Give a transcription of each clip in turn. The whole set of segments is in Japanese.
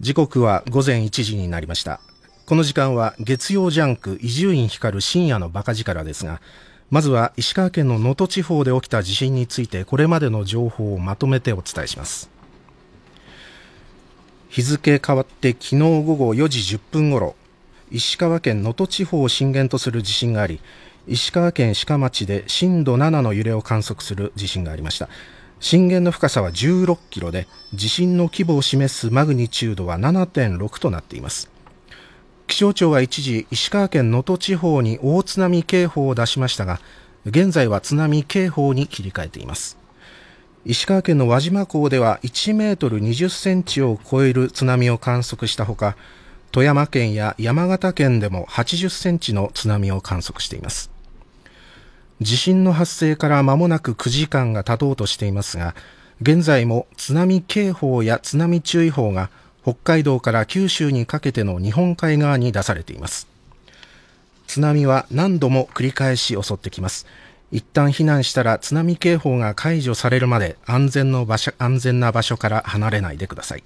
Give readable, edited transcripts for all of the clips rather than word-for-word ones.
時刻は午前1時になりました。この時間は月曜ジャンク伊集院光深夜のバカ力ですが、まずは石川県の能登地方で起きた地震についてこれまでの情報をまとめてお伝えします。日付変わって昨日午後4時10分ごろ、石川県能登地方を震源とする地震があり、石川県志賀町で震度7の揺れを観測する地震がありました。震源の深さは16キロで、地震の規模を示すマグニチュードは 7.6 となっています。気象庁は一時石川県能登地方に大津波警報を出しましたが、現在は津波警報に切り替えています。石川県の輪島港では1メートル20センチを超える津波を観測したほか、富山県や山形県でも80センチの津波を観測しています。地震の発生から間もなく9時間が経とうとしていますが、現在も津波警報や津波注意報が北海道から九州にかけての日本海側に出されています。津波は何度も繰り返し襲ってきます。一旦避難したら津波警報が解除されるまで安全な場所から離れないでください。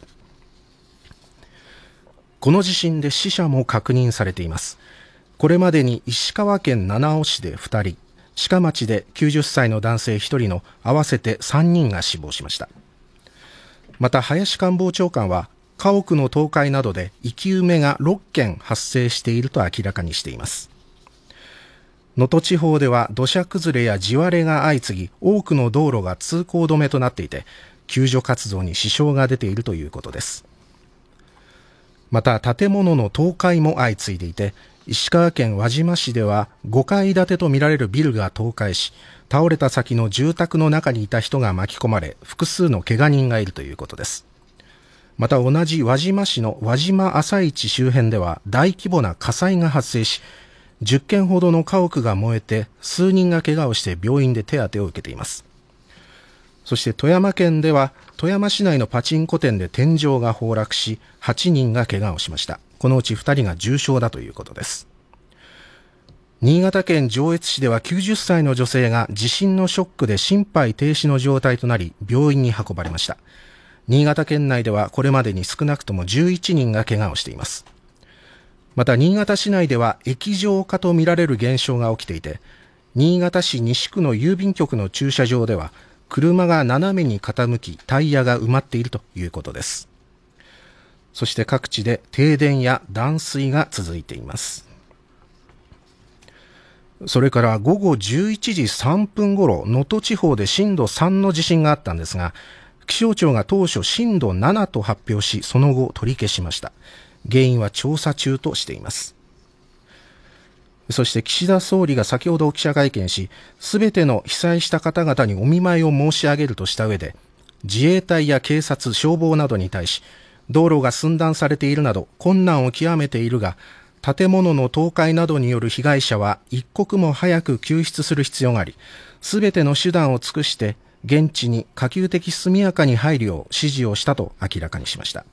この地震で死者も確認されています。これまでに石川県七尾市で2人、志賀町で90歳の男性1人の合わせて3人が死亡しました。また林官房長官は、家屋の倒壊などで生き埋めが6件発生していると明らかにしています。能登地方では土砂崩れや地割れが相次ぎ、多くの道路が通行止めとなっていて、救助活動に支障が出ているということです。また建物の倒壊も相次いでいて、石川県輪島市では5階建てとみられるビルが倒壊し、倒れた先の住宅の中にいた人が巻き込まれ、複数の怪我人がいるということです。また同じ輪島市の輪島朝市周辺では大規模な火災が発生し、10軒ほどの家屋が燃えて、数人が怪我をして病院で手当てを受けています。そして富山県では富山市内のパチンコ店で天井が崩落し、8人が怪我をしました。このうち2人が重傷だということです。新潟県上越市では90歳の女性が地震のショックで心肺停止の状態となり、病院に運ばれました。新潟県内ではこれまでに少なくとも11人が怪我をしています。また新潟市内では液状化とみられる現象が起きていて、新潟市西区の郵便局の駐車場では車が斜めに傾き、タイヤが埋まっているということです。そして各地で停電や断水が続いています。それから午後11時3分ごろ、能登地方で震度3の地震があったんですが、気象庁が当初震度7と発表し、その後取り消しました。原因は調査中としています。そして岸田総理が先ほど記者会見し、すべての被災した方々にお見舞いを申し上げるとした上で、自衛隊や警察、消防などに対し、道路が寸断されているなど困難を極めているが、建物の倒壊などによる被害者は一刻も早く救出する必要があり、すべての手段を尽くして現地に可及的速やかに配慮を指示をしたと明らかにしました。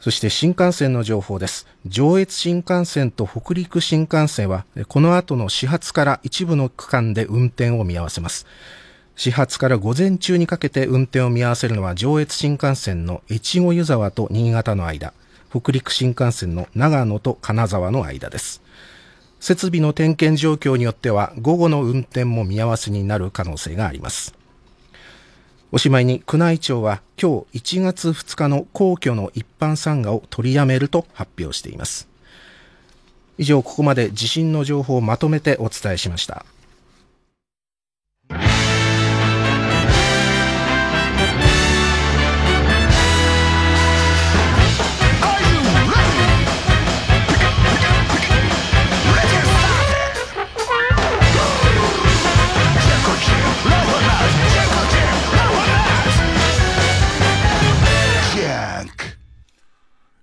そして新幹線の情報です。上越新幹線と北陸新幹線はこの後の始発から一部の区間で運転を見合わせます。始発から午前中にかけて運転を見合わせるのは、上越新幹線の越後湯沢と新潟の間、北陸新幹線の長野と金沢の間です。設備の点検状況によっては午後の運転も見合わせになる可能性があります。おしまいに宮内庁は今日1月2日の皇居の一般参賀を取りやめると発表しています。以上、ここまで地震の情報をまとめてお伝えしました。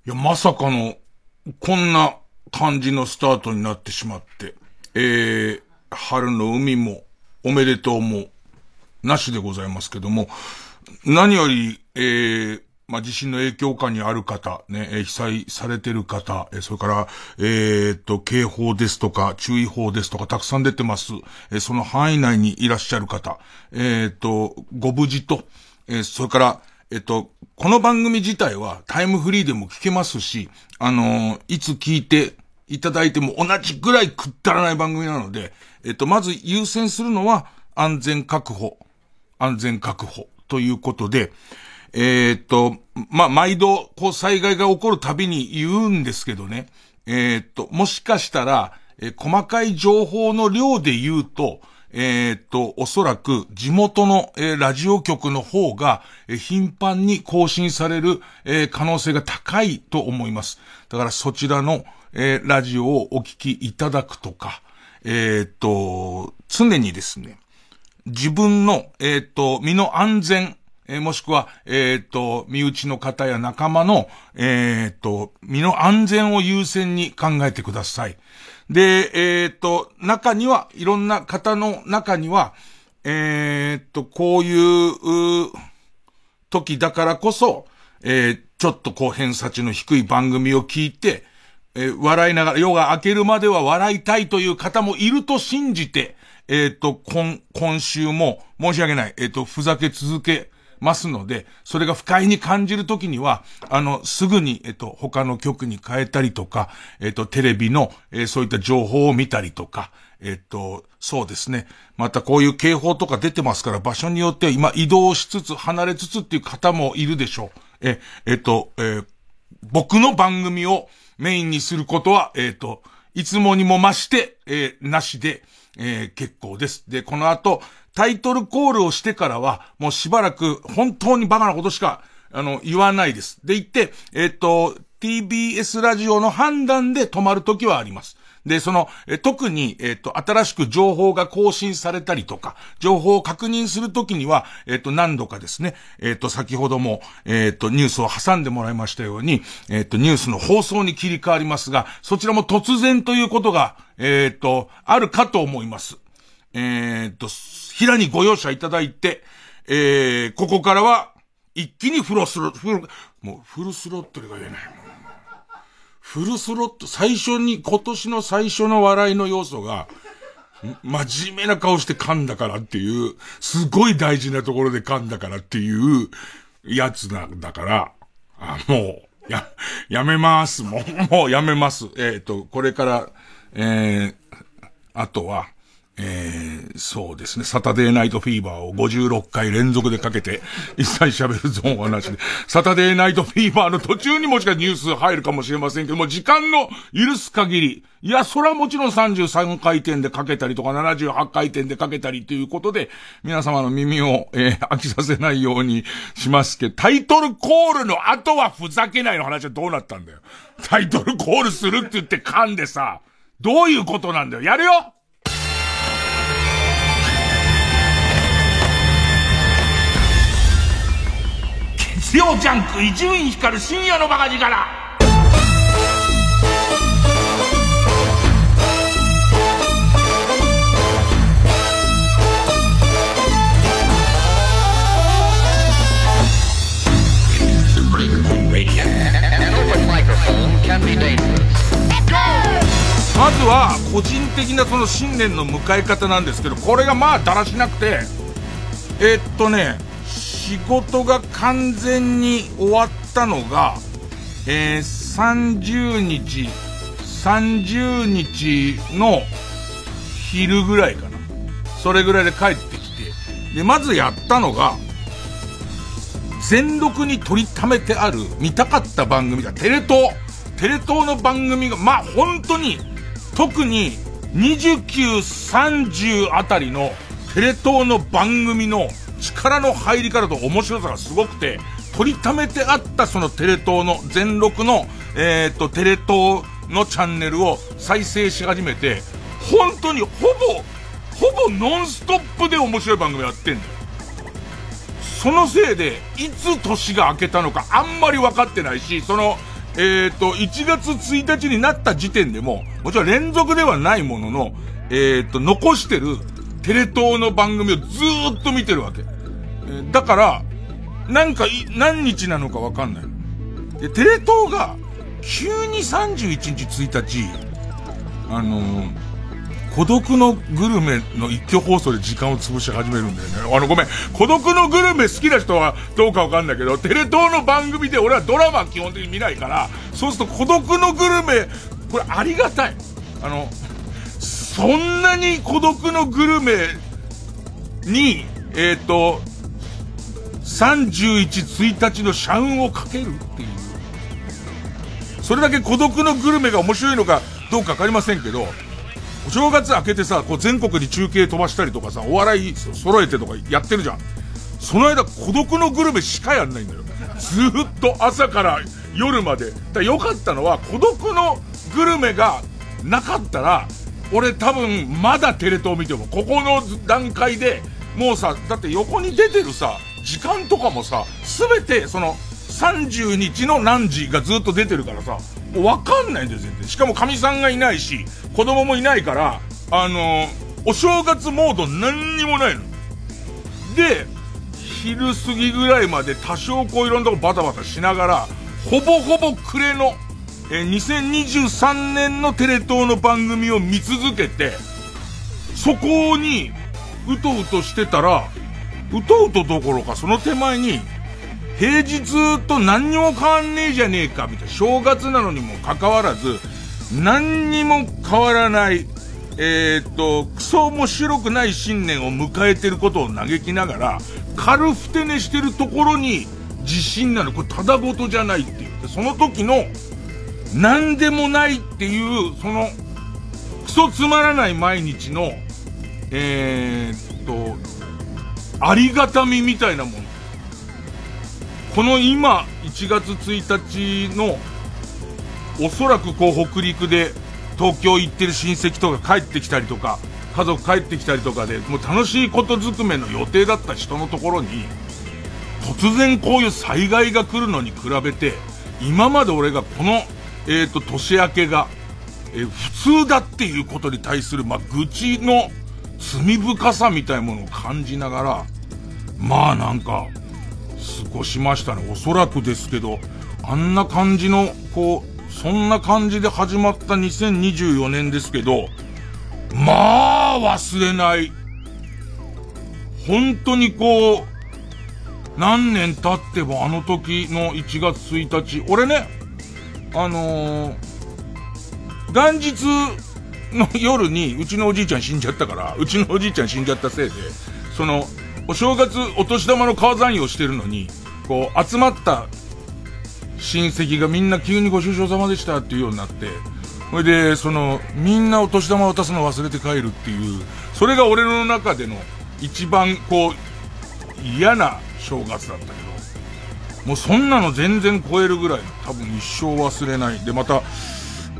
いや、まさかのこんな感じのスタートになってしまって、春の海もおめでとうもなしでございますけども、何より、地震の影響下にある方ね、被災されてる方、それから警報ですとか注意報ですとかたくさん出てます。その範囲内にいらっしゃる方、ご無事と、それからこの番組自体はタイムフリーでも聞けますし、いつ聞いていただいても同じぐらいくだらない番組なので、まず優先するのは安全確保ということで、毎度、こう災害が起こるたびに言うんですけどね、もしかしたら、細かい情報の量で言うと、おそらく地元の、ラジオ局の方が、頻繁に更新される、可能性が高いと思います。だからそちらの、ラジオをお聞きいただくとか、常にですね、自分の、身の安全、もしくは、身内の方や仲間の、身の安全を優先に考えてください。で、中には、いろんな方の中には、こういう、時だからこそ、ちょっとこう偏差値の低い番組を聞いて、笑いながら、夜が明けるまでは笑いたいという方もいると信じて、今週も、申し訳ない、ふざけ続け、ますので、それが不快に感じるときには、すぐに、他の局に変えたりとか、テレビの、そういった情報を見たりとか、そうですね。またこういう警報とか出てますから、場所によっては今移動しつつ、離れつつっていう方もいるでしょう。僕の番組をメインにすることは、いつもにも増して、なしで、結構です。で、この後、タイトルコールをしてからは、もうしばらく本当にバカなことしか、言わないです。で、言って、TBS ラジオの判断で止まるときはあります。で、その、特に、新しく情報が更新されたりとか、情報を確認するときには、何度かですね、先ほども、ニュースを挟んでもらいましたように、ニュースの放送に切り替わりますが、そちらも突然ということが、あるかと思います。平にご容赦いただいて、ここからは、一気にフルスロットルが言えない。フルスロットル、今年の最初の笑いの要素が、真面目な顔して噛んだからっていう、すごい大事なところで噛んだからっていうやつなんだから、もう、やめます。もうやめます。これから、あとは、そうですね。サタデーナイトフィーバーを56回連続でかけて、一切喋るゾーンはなしで、サタデーナイトフィーバーの途中にもしかニュース入るかもしれませんけども、時間の許す限り、いや、それはもちろん33回転でかけたりとか、78回転でかけたりということで、皆様の耳を、飽きさせないようにしますけど、タイトルコールの後はふざけないの話はどうなったんだよ。タイトルコールするって言って噛んでさ、どういうことなんだよ。やるよジオジャンク伊集院光深夜のバカ力。まずは個人的なその新年の迎え方なんですけど、これがまあだらしなくて、仕事が完全に終わったのが、30日の昼ぐらいかな。それぐらいで帰ってきて、でまずやったのが、全録に取りためてある見たかった番組がテレ東の番組がまあ本当に特に29、30あたりのテレ東の番組の力の入り方と面白さがすごくて、取りためてあったそのテレ東の全録の、テレ東のチャンネルを再生し始めて、本当にほぼノンストップで面白い番組やってんだよ。そのせいでいつ年が明けたのかあんまり分かってないし、その1月1日になった時点でももちろん連続ではないものの、残してるテレ東の番組をずーっと見てるわけ。だから、何日なのかわかんない。で、テレ東が、急に31日1日、孤独のグルメの一挙放送で時間を潰し始めるんだよね。ごめん、孤独のグルメ好きな人はどうかわかんないけど、テレ東の番組で俺はドラマ基本的に見ないから、そうすると孤独のグルメ、これありがたい。そんなに孤独のグルメに31日の社運をかけるっていう、それだけ孤独のグルメが面白いのかどうかわかりませんけど、お正月明けてさ、こう全国に中継飛ばしたりとかさ、お笑い揃えてとかやってるじゃん。その間孤独のグルメしかやんないんだよ、ずーっと朝から夜まで。だから良かったのは、孤独のグルメがなかったら俺多分まだテレ東見ても、ここの段階でもうさ、だって横に出てるさ時間とかもさ、全てその30日の何時がずっと出てるからさ、もう分かんないんだよ全然。しかも神さんがいないし子供もいないから、お正月モード何にもないので、昼過ぎぐらいまで多少こういろんなとこバタバタしながら、ほぼほぼ暮れの2023年のテレ東の番組を見続けて、そこにうとうとしてたら、うとうとどころかその手前に、平日と何にも変わんねえじゃねえかみたいな、正月なのにもかかわらず何にも変わらない、クソ面白くない新年を迎えてることを嘆きながら軽ふて寝してるところに地震なの、これただごとじゃないっていう。その時の何でもないっていうそのクソつまらない毎日のありがたみみたいなもの、この今1月1日のおそらくこう北陸で東京行ってる親戚とか帰ってきたりとか家族帰ってきたりとかで、もう楽しいことずくめの予定だった人のところに突然こういう災害が来るのに比べて、今まで俺がこの年明けが普通だっていうことに対する愚痴の罪深さみたいなものを感じながら、まあなんか過ごしましたね。おそらくですけど、あんな感じのこうそんな感じで始まった2024年ですけど、まあ忘れない。本当にこう何年経ってもあの時の1月1日、俺ね元日の夜にうちのおじいちゃん死んじゃったから、うちのおじいちゃん死んじゃったせいで、そのお正月お年玉の川山用してるのに、こう集まった親戚がみんな急にご愁傷様でしたっていうようになって、それでそのみんなお年玉渡すの忘れて帰るっていう、それが俺の中での一番こう嫌な正月だったけど、もうそんなの全然超えるぐらい多分一生忘れない。でまた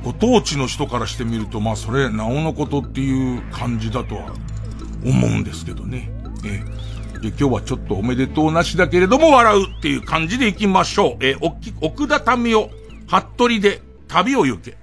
ご当地の人からしてみると、まあそれなおのことっていう感じだとは思うんですけどね。で今日はちょっとおめでとうなしだけれども笑うっていう感じでいきましょう。奥田民生、服部で旅を行け。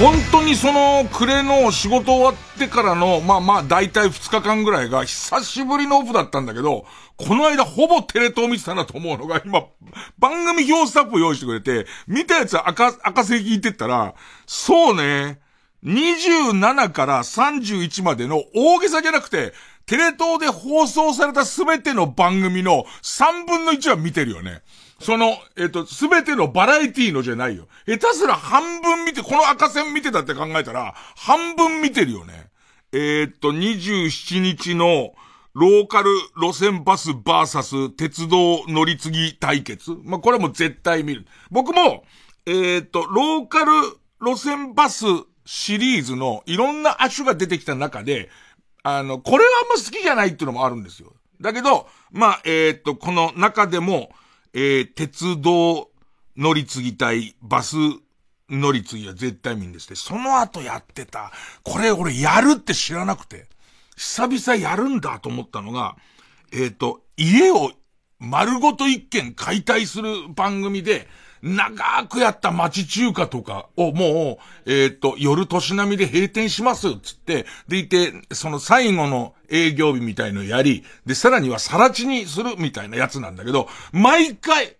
本当にその暮れの仕事終わってからの大体2日間ぐらいが久しぶりのオフだったんだけど、この間ほぼテレ東見てたなと思うのが、今番組表スタッフ用意してくれて、見たやつ赤線聞いてったら、そうね、27から31までの大げさじゃなくてテレ東で放送されたすべての番組の3分の1は見てるよね。その、すべてのバラエティのじゃないよ。下手すら半分見て、この赤線見てたって考えたら、半分見てるよね。27日の、ローカル路線バスバーサス鉄道乗り継ぎ対決。これも絶対見る。僕も、ローカル路線バスシリーズのいろんな亜種が出てきた中で、これはあんま好きじゃないっていうのもあるんですよ。だけど、この中でも、鉄道乗り継ぎ隊、バス乗り継ぎは絶対見んですって。その後やってた、これ俺やるって知らなくて、久々やるんだと思ったのが、家を丸ごと一軒解体する番組で、長くやった町中華とかをもう、夜年並みで閉店しますっつって、でいて、その最後の営業日みたいのやり、で、さらにはさら地にするみたいなやつなんだけど、毎回、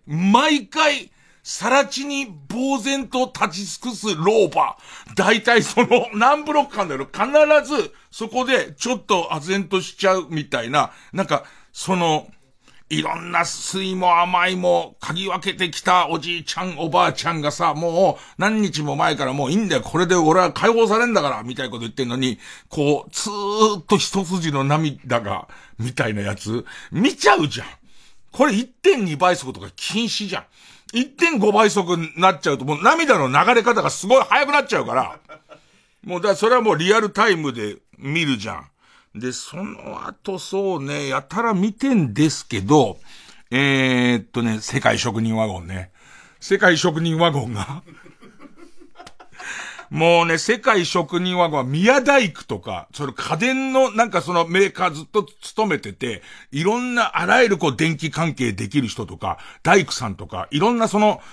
さら地に呆然と立ち尽くす老婆。大体その何ブロックかんだけど、必ずそこでちょっと唖然としちゃうみたいな、なんか、その、いろんな酸いも甘いも嗅ぎ分けてきたおじいちゃんおばあちゃんがさ、もう何日も前からもういいんだよ、これで俺は解放されんだからみたいなこと言ってんのに、こうずーっと一筋の涙がみたいなやつ見ちゃうじゃん。これ 1.2 倍速とか禁止じゃん。 1.5 倍速になっちゃうともう涙の流れ方がすごい速くなっちゃうから、もうだからそれはもうリアルタイムで見るじゃん。で、その後そうね、やたら見てんですけど、世界職人ワゴンね。世界職人ワゴンが。もうね、世界職人ワゴンは宮大工とか、それ家電のなんかそのメーカーずっと勤めてて、いろんなあらゆる電気関係できる人とか、大工さんとか、いろんなその、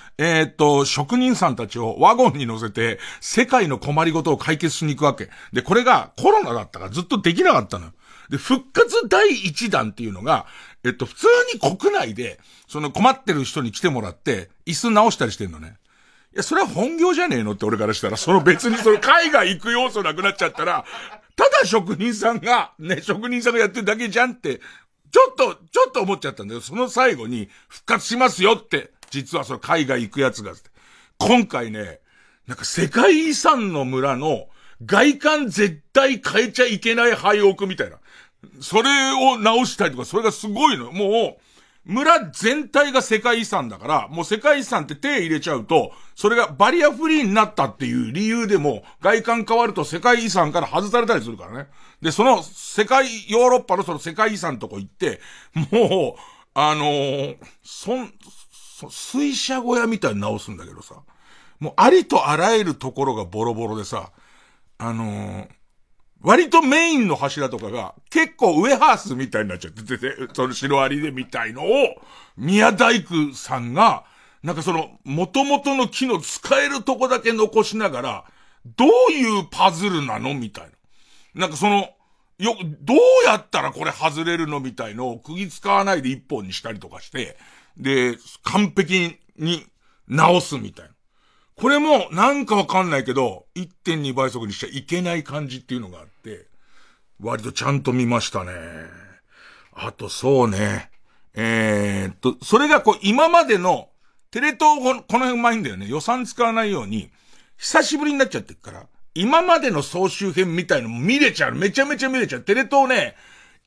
職人さんたちをワゴンに乗せて、世界の困りごとを解決しに行くわけ。で、これがコロナだったからずっとできなかったのよ。で、復活第一弾っていうのが、普通に国内で、その困ってる人に来てもらって、椅子直したりしてんのね。いや、それは本業じゃねえのって俺からしたら、その別にその海外行く要素なくなっちゃったら、ただ職人さんがやってるだけじゃんって、ちょっと思っちゃったんだけど、その最後に復活しますよって、実はその海外行くやつが、今回ね、なんか世界遺産の村の外観絶対変えちゃいけない廃屋みたいな。それを直したりとか、それがすごいの。もう、村全体が世界遺産だから、もう世界遺産って手入れちゃうと、それがバリアフリーになったっていう理由でも、外観変わると世界遺産から外されたりするからね。で、そのヨーロッパのその世界遺産のとこ行って、もう、水車小屋みたいに直すんだけどさ、もうありとあらゆるところがボロボロでさ、割とメインの柱とかが結構ウエハースみたいになっちゃってて、そのシロアリでみたいのを宮大工さんがなんかその元々の木の使えるとこだけ残しながら、どういうパズルなのみたいな、なんかそのどうやったらこれ外れるのみたいのを釘使わないで一本にしたりとかして、で完璧に直すみたいな。これもなんかわかんないけど 1.2 倍速にしちゃいけない感じっていうのがあって、割とちゃんと見ましたね。あとそうね、それがこう今までのテレ東、この辺うまいんだよね、予算使わないように久しぶりになっちゃってるから、今までの総集編みたいのも見れちゃう、めちゃめちゃ見れちゃう。テレ東ね、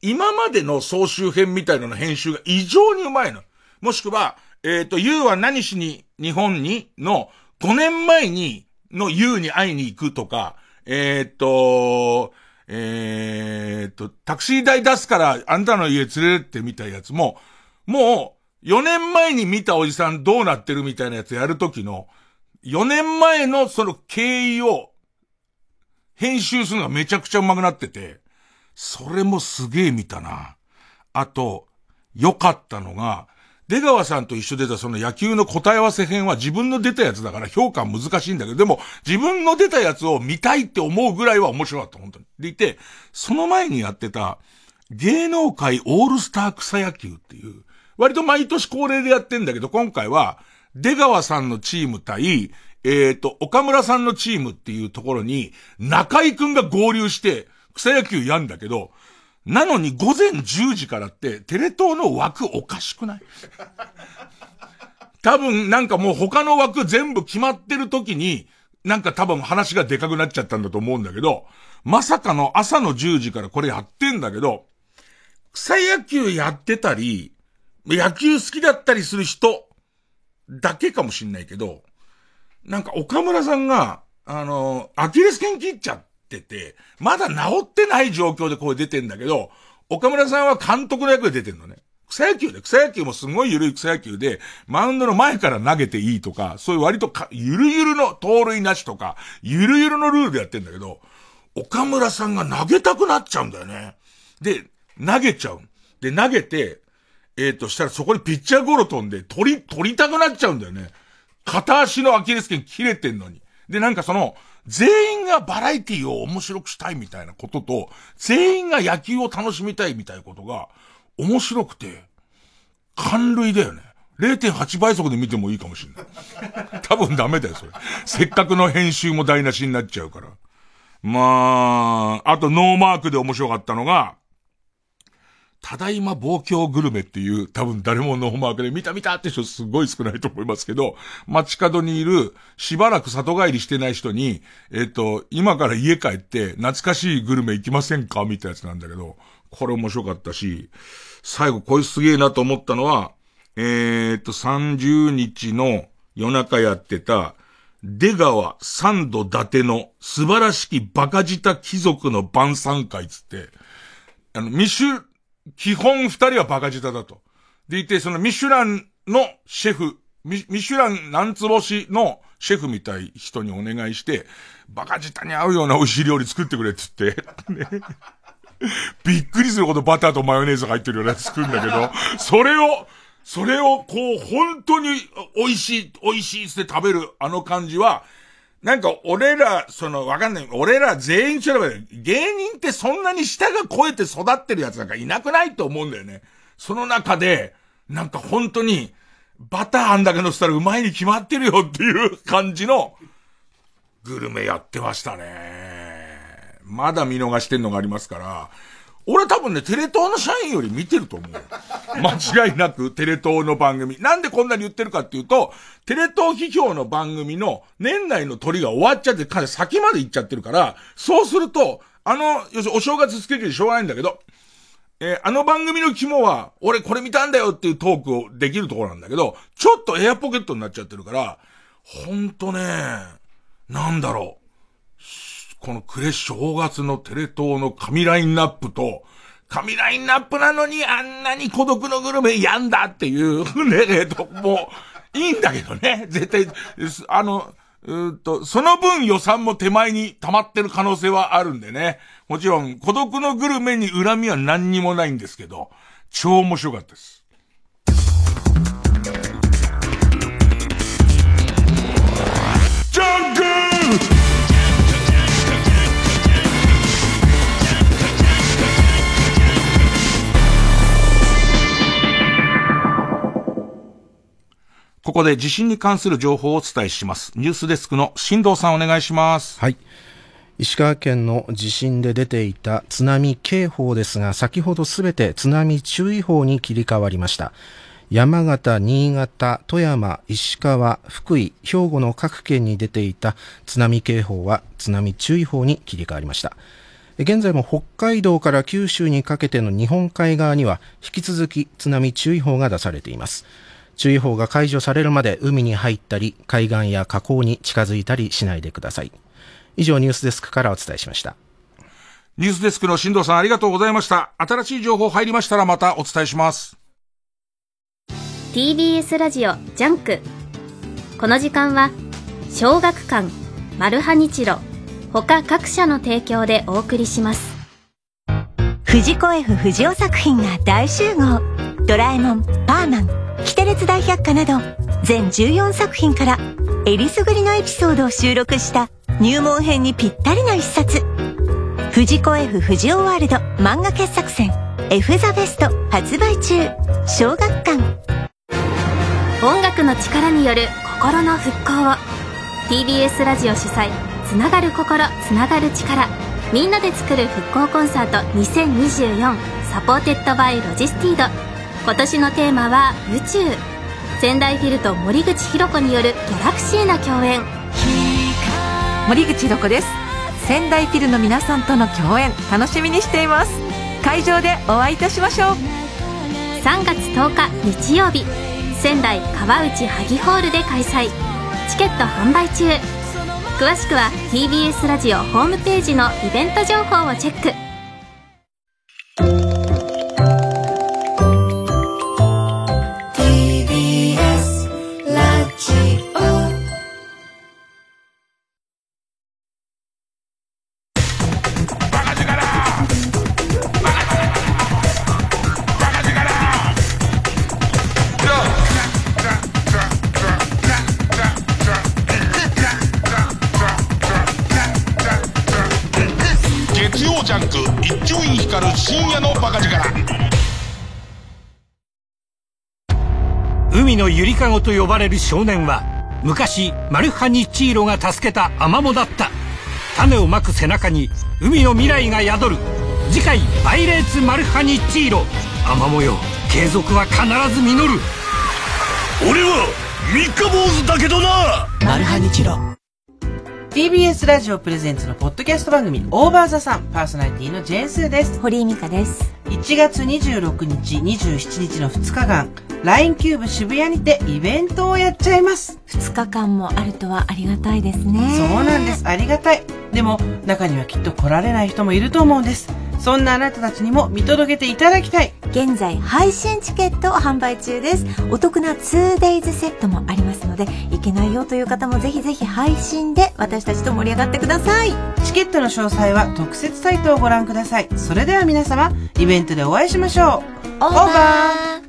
今までの総集編みたいのの編集が異常にうまいの。もしくはYouは何しに日本にの5年前にの You に会いに行くとか、タクシー代出すからあんたの家連れてってみたいやつも、もう4年前に見たおじさんどうなってるみたいなやつやるときの、4年前のその経緯を編集するのがめちゃくちゃ上手くなってて、それもすげえ見たな。あと、良かったのが、出川さんと一緒出たその野球の答え合わせ編は自分の出たやつだから評価難しいんだけど、でも自分の出たやつを見たいって思うぐらいは面白かった本当に。でいて、その前にやってた芸能界オールスター草野球っていう割と毎年恒例でやってんだけど、今回は出川さんのチーム対岡村さんのチームっていうところに中井くんが合流して草野球やんだけど、なのに午前10時からってテレ東の枠おかしくない？多分なんかもう他の枠全部決まってる時になんか多分話がでかくなっちゃったんだと思うんだけど、まさかの朝の10時からこれやってんだけど、草野球やってたり野球好きだったりする人だけかもしんないけど、なんか岡村さんがアキレス腱切っちゃっててまだ治ってない状況でこう出てんだけど、岡村さんは監督の役で出てんのね。草野球で、草野球もすごい緩い草野球で、マウンドの前から投げていいとか、そういう割とゆるゆるの盗塁なしとかゆるゆるのルールでやってんだけど、岡村さんが投げたくなっちゃうんだよね。で投げちゃう。で投げてしたらそこにピッチャーゴロ飛んで取りたくなっちゃうんだよね。片足のアキレス腱切れてんのに。でなんかその全員がバラエティを面白くしたいみたいなことと、全員が野球を楽しみたいみたいなことが面白くて、感類だよね。 0.8 倍速で見てもいいかもしれない。多分ダメだよそれ。せっかくの編集も台無しになっちゃうから。まああとノーマークで面白かったのが、ただいま望郷グルメっていう、多分誰もノーマークで見たって人すごい少ないと思いますけど、街角にいるしばらく里帰りしてない人に今から家帰って懐かしいグルメ行きませんかみたいなやつなんだけど、これ面白かったし、最後これすげえなと思ったのは30日の夜中やってた出川三度伊達の素晴らしきバカ舌貴族の晩餐会つって、基本二人はバカ舌だと。でいて、そのミシュランのシェフ、ミシュラン何つ星のシェフみたい人にお願いして、バカ舌に合うような美味しい料理作ってくれっつって。ね、びっくりするほどバターとマヨネーズが入ってるようなやつ作るんだけど、それをこう本当に美味しいって食べるあの感じは、なんか俺ら全員調べる芸人ってそんなに舌が肥えて育ってるやつなんかいなくないと思うんだよね。その中でなんか本当にバターあんだけのしたらうまいに決まってるよっていう感じのグルメやってましたね。まだ見逃してんのがありますから、俺多分ねテレ東の社員より見てると思う。間違いなくテレ東の番組。なんでこんなに言ってるかっていうと、テレ東批評の番組の年内の取りが終わっちゃって、彼先まで行っちゃってるから、そうすると、要するにお正月スケジュールしょうがないんだけど、あの番組の肝は、俺これ見たんだよっていうトークをできるところなんだけど、ちょっとエアポケットになっちゃってるから、ほんとね、なんだろう。この暮れ正月のテレ東の神ラインナップなのにあんなに孤独のグルメやんだっていうね、もういいんだけどね。絶対その分予算も手前に溜まってる可能性はあるんでね。もちろん孤独のグルメに恨みは何にもないんですけど、超面白かったです。ジャンクここで地震に関する情報をお伝えします。ニュースデスクの新藤さんお願いします。はい、石川県の地震で出ていた津波警報ですが、先ほどすべて津波注意報に切り替わりました。山形、新潟、富山、石川、福井、兵庫の各県に出ていた津波警報は津波注意報に切り替わりました。現在も北海道から九州にかけての日本海側には引き続き津波注意報が出されています。注意報が解除されるまで海に入ったり、海岸や河口に近づいたりしないでください。以上、ニュースデスクからお伝えしました。ニュースデスクの新藤さんありがとうございました。新しい情報入りましたらまたお伝えします。TBS ラジオジャンク。この時間は、小学館、マルハニチロ、他各社の提供でお送りします。藤子F不二雄作品が大集合。ドラえもん、パーマン。キテレツ大百科など全14作品からえりすぐりのエピソードを収録した入門編にぴったりな一冊、藤子 F 不二雄ワールド漫画傑作選 F ザベスト発売中、小学館。音楽の力による心の復興を TBS ラジオ主催、つながる心つながる力、みんなで作る復興コンサート2024、サポーテッドバイロジスティード。今年のテーマは宇宙。仙台フィルと森口博子によるギャラクシーな共演。森口博子です。仙台フィルの皆さんとの共演楽しみにしています。会場でお会いいたしましょう。3月10日日曜日、仙台川内萩ホールで開催。チケット販売中。詳しくは TBS ラジオホームページのイベント情報をチェック。海のゆりかごと呼ばれる少年は昔マルハニチーロが助けたアマモだった。種をまく背中に海の未来が宿る。次回パイレーツマルハニチーロ、アマモよ継続は必ず実る。俺は三日坊主だけどな、マルハニチロ。TBS ラジオプレゼンツのポッドキャスト番組オーバーザサン、パーソナリティのジェーンスーです。堀井美香です。1月26日27日の2日間、 LINE キューブ渋谷にてイベントをやっちゃいます。2日間もあるとはありがたいですね。そうなんです、ありがたい。でも中にはきっと来られない人もいると思うんです。そんなあなたたちにも見届けていただきたい。現在配信チケットを販売中です。お得な 2days セットもありますので、行けないよという方もぜひぜひ配信で私たちと盛り上がってください。チケットの詳細は特設サイトをご覧ください。それでは皆様、イベントでお会いしましょう。オーバー。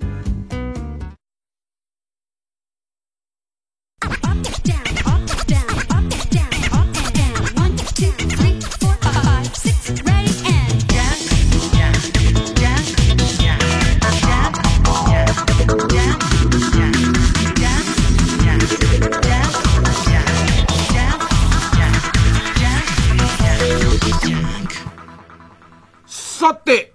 さて、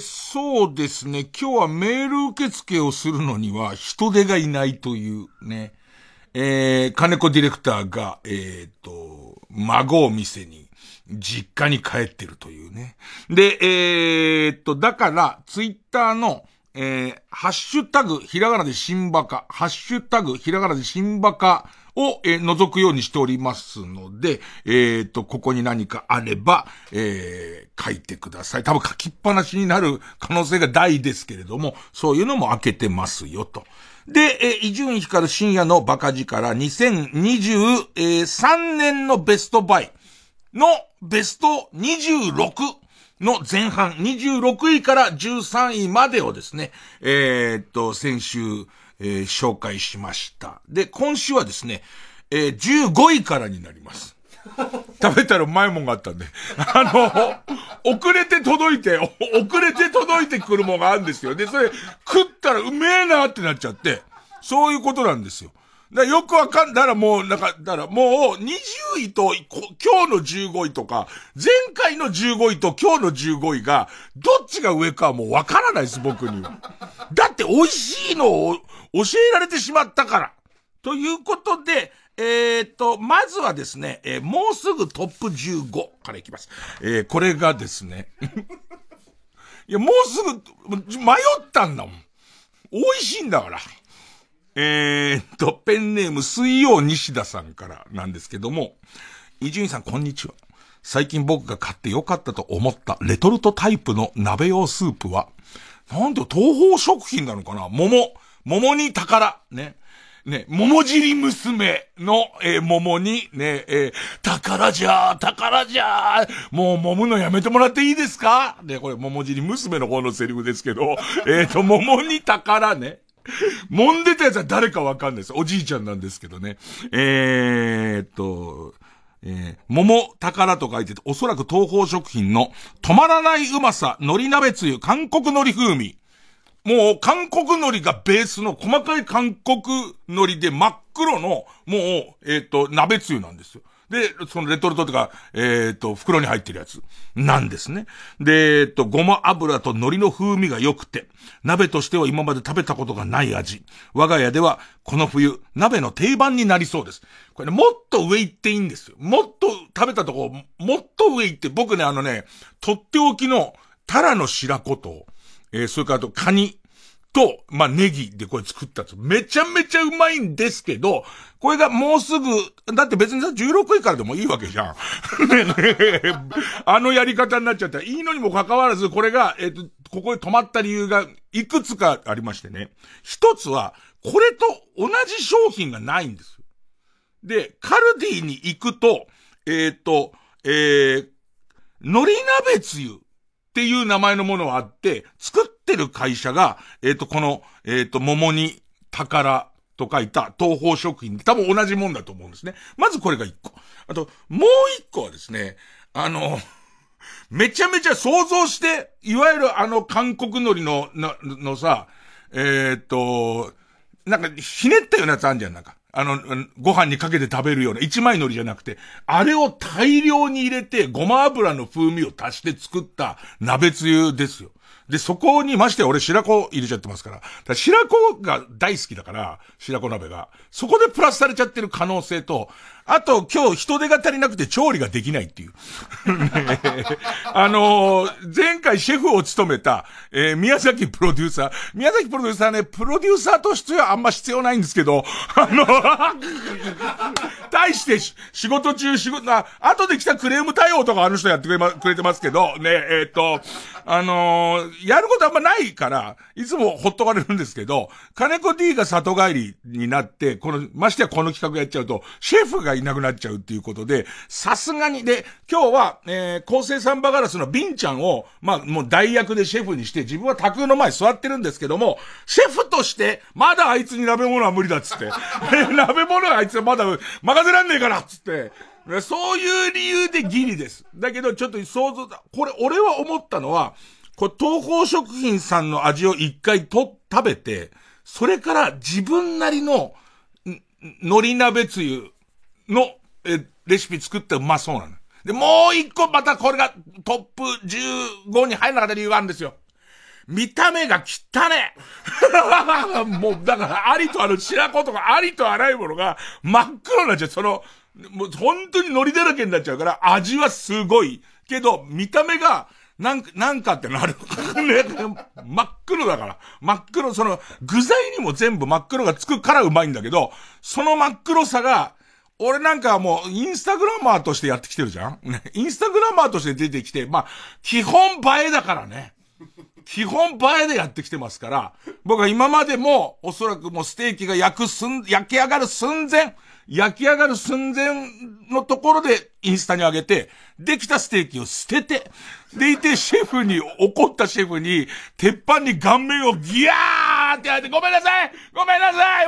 そうですね。今日はメール受付をするのには人手がいないというね、金子ディレクターが、孫を店に、実家に帰ってるというね。で、だから、ツイッターの、ハッシュタグ、ひらがなで新バカ、ハッシュタグ、ひらがなで新バカを、覗くようにしておりますので、ここに何かあれば、書いてください。多分書きっぱなしになる可能性が大ですけれども、そういうのも開けてますよと。で、伊集院光深夜のバカ力2023年のベストバイのベスト26の前半、26位から13位までをですね、先週、紹介しました。で、今週はですね、15位からになります。食べたらうまいもんがあったんで。遅れて届いてくるもんがあるんですよ。で、それ、食ったらうめえなってなっちゃって、そういうことなんですよ。だよくわかん、だからもう、なんか、だからもう、20位と、今日の15位とか、前回の15位と今日の15位が、どっちが上かはもうわからないです、僕には。だって美味しいのを教えられてしまったから。ということで、まずはですね、もうすぐトップ15からいきます。これがですね、いや、もうすぐ、迷ったんだもん。美味しいんだから。ペンネーム水曜西田さんからなんですけども、伊集院さんこんにちは。最近僕が買ってよかったと思ったレトルトタイプの鍋用スープは、なんと東方食品なのかな、桃に宝、ね、桃尻娘の、桃に、ね、宝じゃー、もう揉むのやめてもらっていいですかね、これ桃尻娘の方のセリフですけど、桃に宝ね。揉んでたやつは誰かわかんないです。おじいちゃんなんですけどね。桃宝と書いてて、おそらく東方食品の止まらないうまさ海苔鍋つゆ韓国海苔風味。もう韓国海苔がベースの細かい韓国海苔で真っ黒のもう鍋つゆなんですよ。で、そのレトルトとか、袋に入ってるやつなんですね。で、ごま油と海苔の風味が良くて、鍋としては今まで食べたことがない味。我が家ではこの冬、鍋の定番になりそうです。これね、もっと上行っていいんですよ。もっと食べたとこ、もっと上行って、僕ね、とっておきのタラの白子と、それからあとカニと、ネギでこれ作ったやつ。めちゃめちゃうまいんですけど、これがもうすぐ、だって別に16位からでもいいわけじゃん。あのやり方になっちゃったらいいのにもかかわらず、これが、ここで止まった理由がいくつかありましてね。一つは、これと同じ商品がないんです。で、カルディに行くと、海苔鍋つゆっていう名前のものはあって、作ってる会社が、この、桃に宝と書いた東方食品で多分同じもんだと思うんですね。まずこれが1個。あと、もう1個はですね、めちゃめちゃ想像して、いわゆる韓国海苔のさ、なんかひねったようなやつあんじゃん、なんか。ご飯にかけて食べるような、一枚海苔じゃなくて、あれを大量に入れて、ごま油の風味を足して作った鍋つゆですよ。で、そこに、まして俺白子入れちゃってますから。だから白子が大好きだから、白子鍋が。そこでプラスされちゃってる可能性と、あと今日人手が足りなくて調理ができないっていう。前回シェフを務めた、宮崎プロデューサー。宮崎プロデューサーね、プロデューサーとしてはあんま必要ないんですけど、対して仕事中、後で来たクレーム対応とかあの人やってくれてますけど、ね、やることあんまないから、いつもほっとかれるんですけど、金子 D が里帰りになって、ましてやこの企画やっちゃうと、シェフがいなくなっちゃうっていうことで、さすがに、で、今日は、高生サンバガラスのビンちゃんを、もう代役でシェフにして、自分は卓の前座ってるんですけども、シェフとして、まだあいつに鍋物は無理だっつって、鍋物はあいつはまだ任せらんねえからっつって、そういう理由でギリです。だけど、ちょっと想像だ、これ、俺は思ったのは、これ東方食品さんの味を一回食べて、それから自分なりの海苔鍋つゆのレシピ作ってうまそうなの。で、もう一個またこれがトップ15に入らなかった理由があるんですよ。見た目が汚ねえ。もうだからありとある白子とかありとあらゆるものが真っ黒になっちゃう。もう本当に海苔だらけになっちゃうから味はすごい。けど見た目がなんかってなる。真っ黒だから。真っ黒、具材にも全部真っ黒がつくからうまいんだけど、その真っ黒さが、俺なんかもうインスタグラマーとしてやってきてるじゃん。インスタグラマーとして出てきて、基本映えだからね。基本映えでやってきてますから、僕は今までも、おそらくもうステーキが焼き上がる寸前、のところでインスタに上げて、できたステーキを捨てて、でいて怒ったシェフに、鉄板に顔面をギヤーってやって、ごめんなさい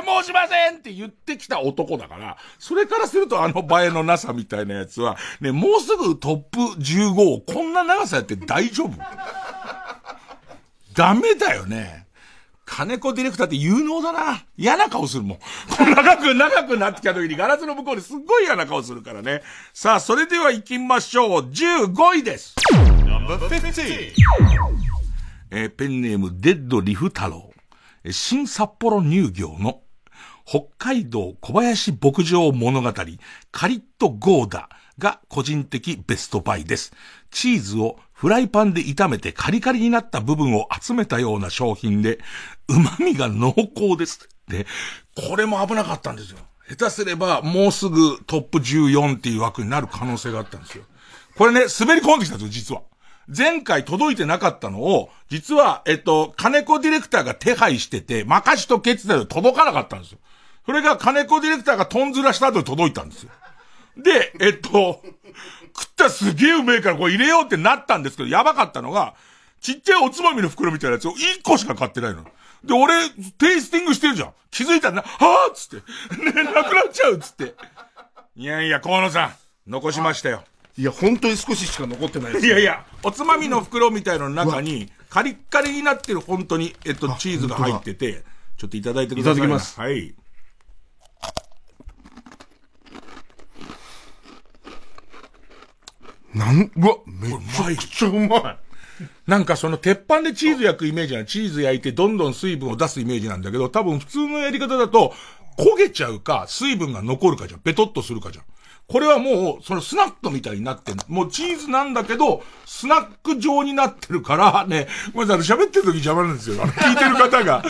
もうしませんって言ってきた男だから、それからすると映えのなさみたいなやつは、ね、もうすぐトップ15をこんな長さやって大丈夫？ダメだよね。金子ディレクターって有能だな。嫌な顔するもん。長くなってきた時にガラスの向こうですっごい嫌な顔するからね。さあ、それでは行きましょう。15位です。ペンネームデッドリフ太郎。新札幌乳業の北海道小林牧場物語カリッとゴーダが個人的ベストバイです。チーズをフライパンで炒めてカリカリになった部分を集めたような商品で、旨味が濃厚です。で、これも危なかったんですよ。下手すればもうすぐトップ14っていう枠になる可能性があったんですよ。これね、滑り込んできたんですよ、実は。前回届いてなかったのを、実は、金子ディレクターが手配してて、任しとけって言ったら届かなかったんですよ。それが金子ディレクターがトンズラした後に届いたんですよ。で、食ったらすげえうめえからこれ入れようってなったんですけど、やばかったのが、ちっちゃいおつまみの袋みたいなやつを1個しか買ってないの。で、俺、テイスティングしてるじゃん。気づいたんだ。はぁっつって。ね、なくなっちゃうっつって。いやいや、河野さん、残しましたよ。いや、本当に少ししか残ってないです、ね。いやいや、おつまみの袋みたいの中に、カリッカリになってる、本当に、チーズが入ってて、ちょっといただいてください。いただきます。はい。うわ、めちゃうまい。なんかその鉄板でチーズ焼くイメージなの。チーズ焼いてどんどん水分を出すイメージなんだけど、多分普通のやり方だと焦げちゃうか水分が残るかじゃん。ベトッとするかじゃん。これはもうそのスナックみたいになってんの。もうチーズなんだけどスナック状になってるからね。ごめんなさい、喋ってる時邪魔なんですよ。聞いてる方が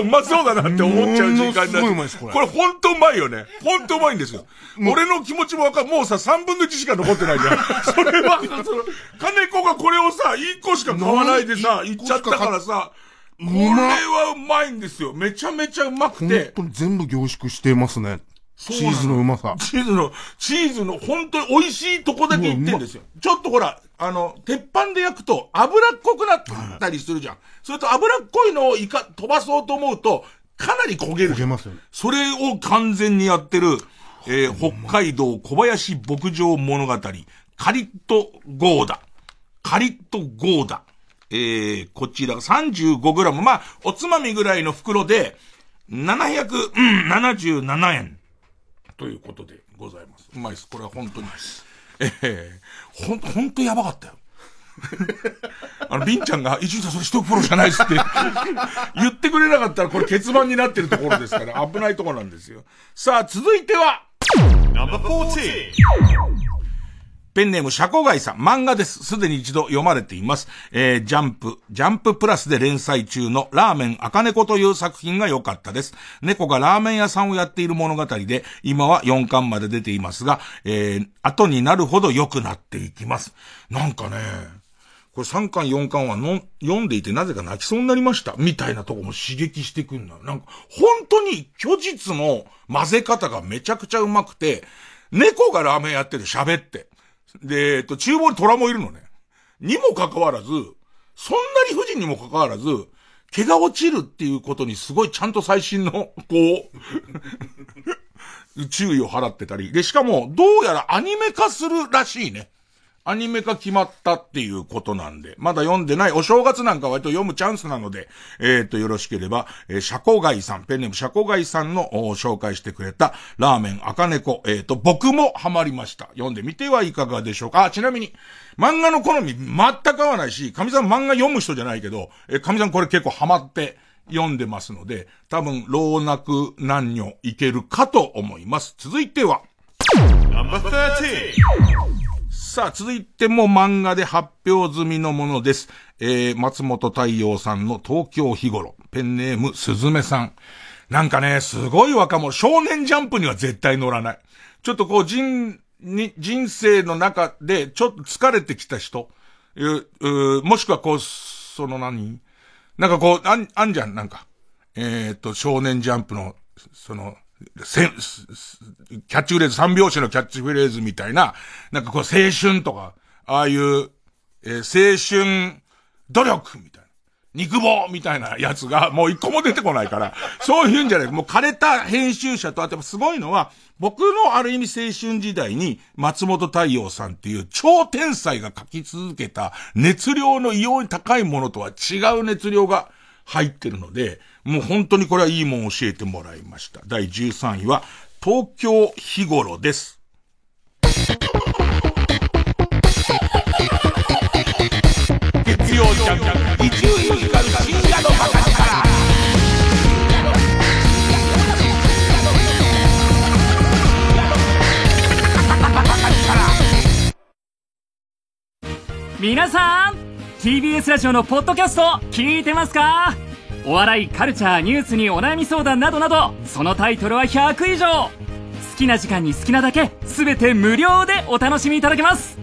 うまそうだなって思っちゃう時間になって。すごいうまいですこれ。これほんとうまいよね。ほんとうまいんですよ。俺の気持ちもわかる。もうさ3分の1しか残ってないじゃん。それはその金子がこれをさ1個しか買わないでさ行っちゃったからさ。これはうまいんですよ。めちゃめちゃうまくて。本当に全部凝縮してますね。チーズのうまさ。チーズの本当に美味しいとこだけ言ってんですよ。ちょっとほら、鉄板で焼くと脂っこくなったりするじゃん。はい、それと脂っこいのを飛ばそうと思うと、かなり焦げる。焦げますよね。それを完全にやってる、北海道小林牧場物語、カリッとゴーダ。こちらが 35g。まあ、おつまみぐらいの袋で、777円。ということでございます。うまいです。これは本当に。ほんとやばかったよ。ビンちゃんが、伊集院さんそれ一袋じゃないっすって言ってくれなかったらこれ欠番になってるところですから、危ないところなんですよ。さあ、続いては、ナンバー40。ペンネーム、シャコガイさん。漫画です。すでに一度読まれています。ジャンププラスで連載中のラーメン赤猫という作品が良かったです。猫がラーメン屋さんをやっている物語で、今は4巻まで出ていますが、後になるほど良くなっていきます。なんかね、これ3巻4巻は読んでいてなぜか泣きそうになりました。みたいなとこも刺激してくるんだ。なんか、本当に虚実の混ぜ方がめちゃくちゃうまくて、猫がラーメンやってて喋って。で、厨房に虎もいるのね。にもかかわらず、そんなに不尽にもかかわらず、毛が落ちるっていうことにすごいちゃんと細心の、注意を払ってたり。で、しかも、どうやらアニメ化するらしいね。アニメ化決まったっていうことなんで、まだ読んでないお正月なんか割と読むチャンスなので、よろしければ、シャコガイさん、ペンネームシャコガイさんの紹介してくれたラーメン赤猫、僕もハマりました。読んでみてはいかがでしょうか。あ、ちなみに、漫画の好み全く合わないし、神さん漫画読む人じゃないけど、神さんこれ結構ハマって読んでますので、多分老若男女いけるかと思います。続いては、ナンバー30。さあ、続いても漫画で発表済みのものです。松本太陽さんの東京日頃。ペンネーム、すずめさん。なんかね、すごい若者。少年ジャンプには絶対乗らない。ちょっとこう、人生の中で、ちょっと疲れてきた人。もしくはこう、その何？なんかこう、あんじゃん、なんか。少年ジャンプの、その、キャッチフレーズ、三拍子のキャッチフレーズみたいな、なんかこう青春とか、ああいう、青春努力みたいな、肉棒みたいなやつがもう一個も出てこないから、そういうんじゃない、もう枯れた編集者と、あとすごいのは、僕のある意味青春時代に松本太陽さんっていう超天才が書き続けた熱量の異様に高いものとは違う熱量が、入ってるので、もう本当にこれはいいもん教えてもらいました。第13位は、東京日頃です。月曜ジャンク、伊集院光深夜のバカ力。皆さん！TBS ラジオのポッドキャスト聞いてますか？お笑い、カルチャー、ニュースにお悩み相談などなど、そのタイトルは100以上。好きな時間に好きなだけ全て無料でお楽しみいただけます。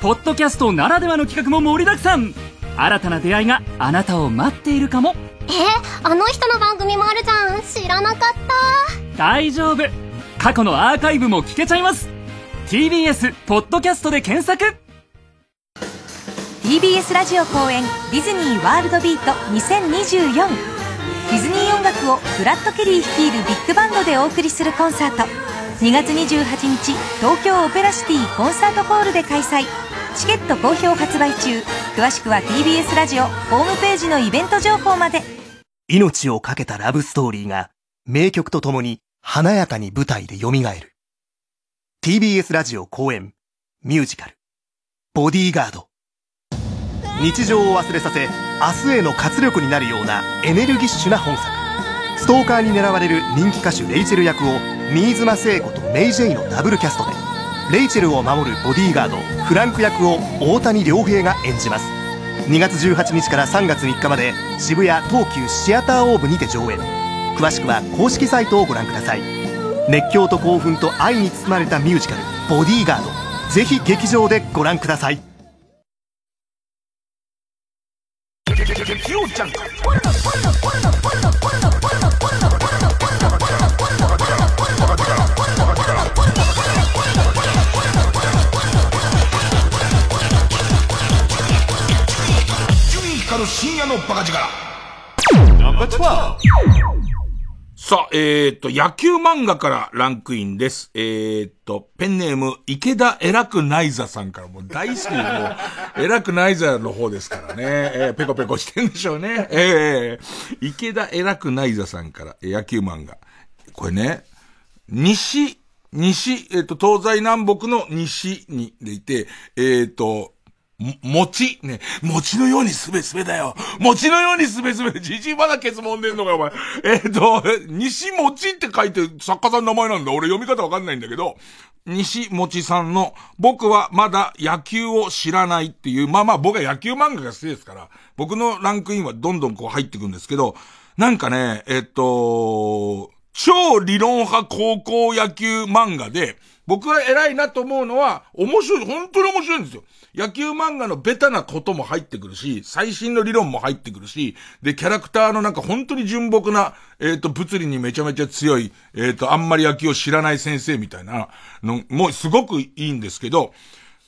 ポッドキャストならではの企画も盛りだくさん。新たな出会いがあなたを待っているかも。あの人の番組もあるじゃん。知らなかった。大丈夫。過去のアーカイブも聞けちゃいます。 TBS ポッドキャストで検索。TBS ラジオ公演ディズニーワールドビート2024ディズニー音楽をブラッド・ケリー率いるビッグバンドでお送りするコンサート、2月28日東京オペラシティコンサートホールで開催。チケット好評発売中。詳しくは TBS ラジオホームページのイベント情報まで。命を懸けたラブストーリーが名曲とともに華やかに舞台で蘇る。 TBS ラジオ公演ミュージカルボディーガード。日常を忘れさせ明日への活力になるようなエネルギッシュな本作。ストーカーに狙われる人気歌手レイチェル役を新妻聖子とメイジェイのダブルキャストで、レイチェルを守るボディーガードフランク役を大谷亮平が演じます。2月18日から3月3日まで渋谷東急シアターオーブにて上演。詳しくは公式サイトをご覧ください。熱狂と興奮と愛に包まれたミュージカルボディーガード、ぜひ劇場でご覧ください。深夜のバカ力。さあ、野球漫画からランクインです。ペンネーム、池田偉くない座さんから、もう大好きで、もう、偉くない座の方ですからね。ペコペコしてんでしょうね。池田偉くない座さんから、野球漫画。これね、東西南北の西にでいて、餅ね、餅のようにすべすべだよ。餅のようにすべすべ。じじいまだケツもんでんのかお前。西餅って書いて作家さんの名前なんだ。俺読み方わかんないんだけど、西餅さんの僕はまだ野球を知らないっていう、まあ僕は野球漫画が好きですから、僕のランクインはどんどんこう入ってくんですけど、なんかね、超理論派高校野球漫画で、僕が偉いなと思うのは、面白い、本当に面白いんですよ。野球漫画のベタなことも入ってくるし、最新の理論も入ってくるし、で、キャラクターのなんか本当に純朴な、物理にめちゃめちゃ強い、あんまり野球を知らない先生みたいなのもすごくいいんですけど、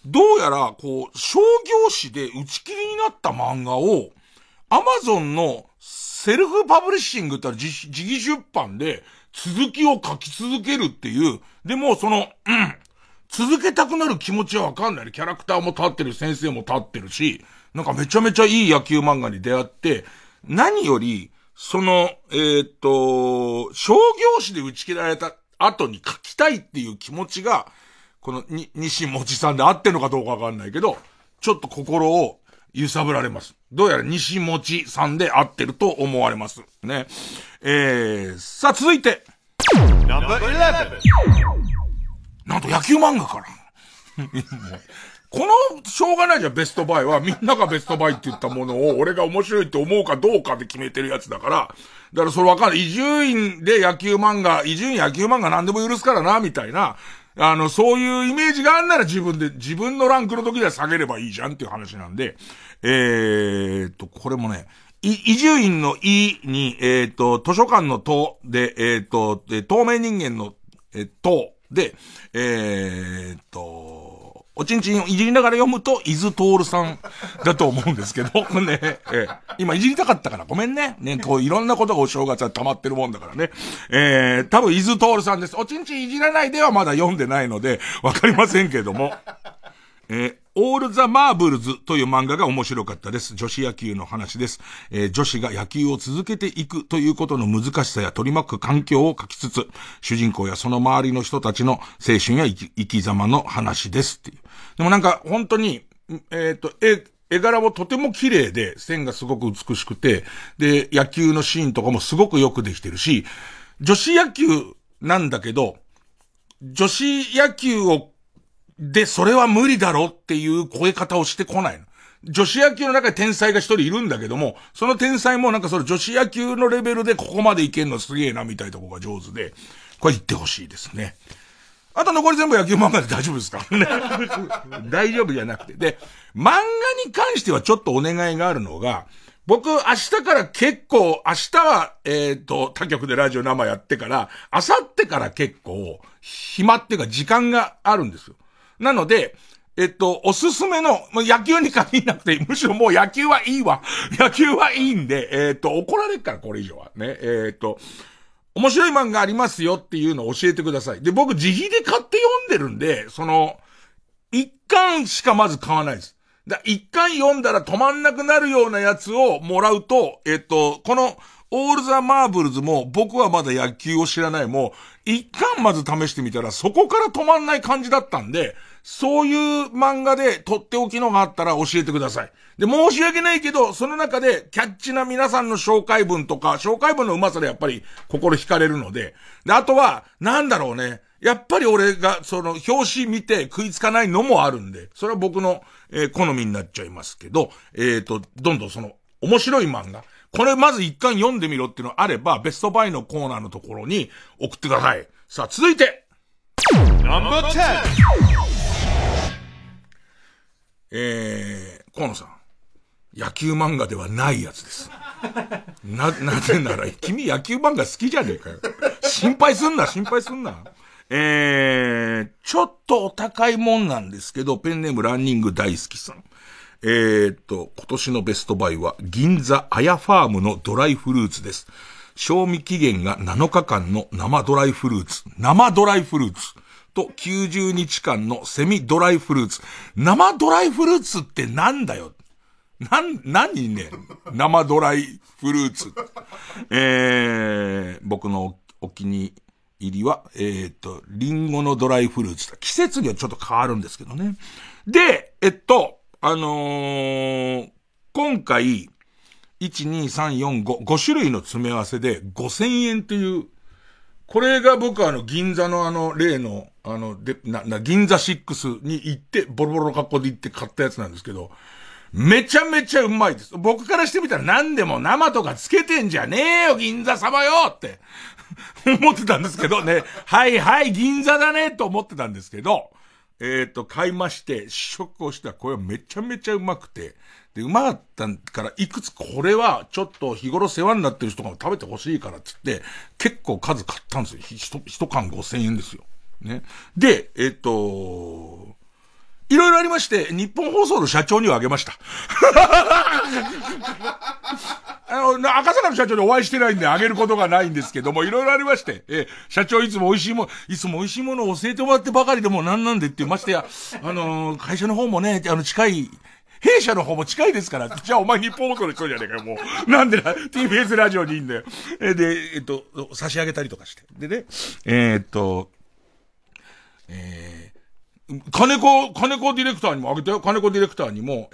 どうやら、こう、商業誌で打ち切りになった漫画を、Amazon のセルフパブリッシングって自費出版で、続きを書き続けるっていう、でもその、続けたくなる気持ちはわかんない。キャラクターも立ってる、先生も立ってるし、なんかめちゃめちゃいい野球漫画に出会って、何より、その、商業誌で打ち切られた後に書きたいっていう気持ちが、この西餅さんで合ってるのかどうかわかんないけど、ちょっと心を揺さぶられます。どうやら西餅さんで合ってると思われます。ね。さあ続いて。なんと野球漫画から。この、しょうがないじゃん、ベストバイは。みんながベストバイって言ったものを、俺が面白いって思うかどうかで決めてるやつだから。だからそれわかんない。伊集院野球漫画何でも許すからな、みたいな。そういうイメージがあんなら自分のランクの時では下げればいいじゃんっていう話なんで。これもね、伊集院の伊に、図書館の塔で、透明人間の塔で、おちんちんをいじりながら読むと、伊豆徹さんだと思うんですけど、ね、今いじりたかったからごめんね。ね、こういろんなことがお正月は溜まってるもんだからね。多分伊豆徹さんです。おちんちんいじらないではまだ読んでないので、わかりませんけれども。オールザ・マーブルズという漫画が面白かったです。女子野球の話です。女子が野球を続けていくということの難しさや取り巻く環境を書きつつ、主人公やその周りの人たちの青春や生き様の話ですっていう。でもなんか本当に、絵柄もとても綺麗で、線がすごく美しくて、で、野球のシーンとかもすごくよくできてるし、女子野球なんだけど、女子野球をで、それは無理だろっていう声方をしてこないの。女子野球の中で天才が一人いるんだけども、その天才もなんかその女子野球のレベルでここまでいけんのすげえなみたいなとこが上手で、これ言ってほしいですね。あと残り全部野球漫画で大丈夫ですかね。大丈夫じゃなくて。で、漫画に関してはちょっとお願いがあるのが、僕明日から結構、明日は、他局でラジオ生やってから、明後日から結構、暇っていうか時間があるんですよ。なので、おすすめの、野球に限らなくて、むしろもう野球はいいわ。野球はいいんで、怒られるから、これ以上は。ね、面白い漫画ありますよっていうのを教えてください。で、僕、自費で買って読んでるんで、一巻しかまず買わないです。一巻読んだら止まんなくなるようなやつをもらうと、この、オールザ・マーブルズも、僕はまだ野球を知らないも、一巻まず試してみたら、そこから止まんない感じだったんで、そういう漫画でとっておきのがあったら教えてください。で、申し訳ないけど、その中でキャッチな皆さんの紹介文とか、紹介文のうまさでやっぱり心惹かれるので。で、あとは、なんだろうね。やっぱり俺が、表紙見て食いつかないのもあるんで、それは僕の、好みになっちゃいますけど、どんどん面白い漫画。これまず一巻読んでみろっていうのあれば、ベストバイのコーナーのところに送ってください。さあ、続いて。No.10河野さん、野球漫画ではないやつです。なぜなら、君野球漫画好きじゃねえかよ。心配すんな。ちょっとお高いもんなんですけど、ペンネームランニング大好きさん。今年のベストバイは、銀座アヤファームのドライフルーツです。賞味期限が7日間の生ドライフルーツ。と90日間のセミドライフルーツ。生ドライフルーツってなんだよ。何ね。生ドライフルーツ。僕のお気に入りは、リンゴのドライフルーツ。季節にはちょっと変わるんですけどね。で、今回、1、2、3、4、5、5種類の詰め合わせで5000円という、これが僕は銀座の例の、銀座6に行って、ボロボロの格好で行って買ったやつなんですけど、めちゃめちゃうまいです。僕からしてみたら何でも生とかつけてんじゃねえよ、銀座様よって思ってたんですけどね。はい、銀座だねと思ってたんですけど、買いまして、試食をしたらこれはめちゃめちゃうまくて、で、うまかったから、いくつこれは、ちょっと日頃世話になってる人が食べてほしいからって言って、結構数買ったんですよ。一缶5000円ですよ。ね。で、いろいろありまして、日本放送の社長にはあげました。赤坂の社長にお会いしてないんであげることがないんですけども、いろいろありまして、社長いつも美味しいものを教えてもらってばかりでもなんでって言いましてや、会社の方もね、弊社の方も近いですから、じゃあお前日本放送の人じゃねえかよ、もう。なんでTBS ラジオにいんだよ。で、差し上げたりとかして。でね、金子ディレクターにもあげたよ。金子ディレクターにも、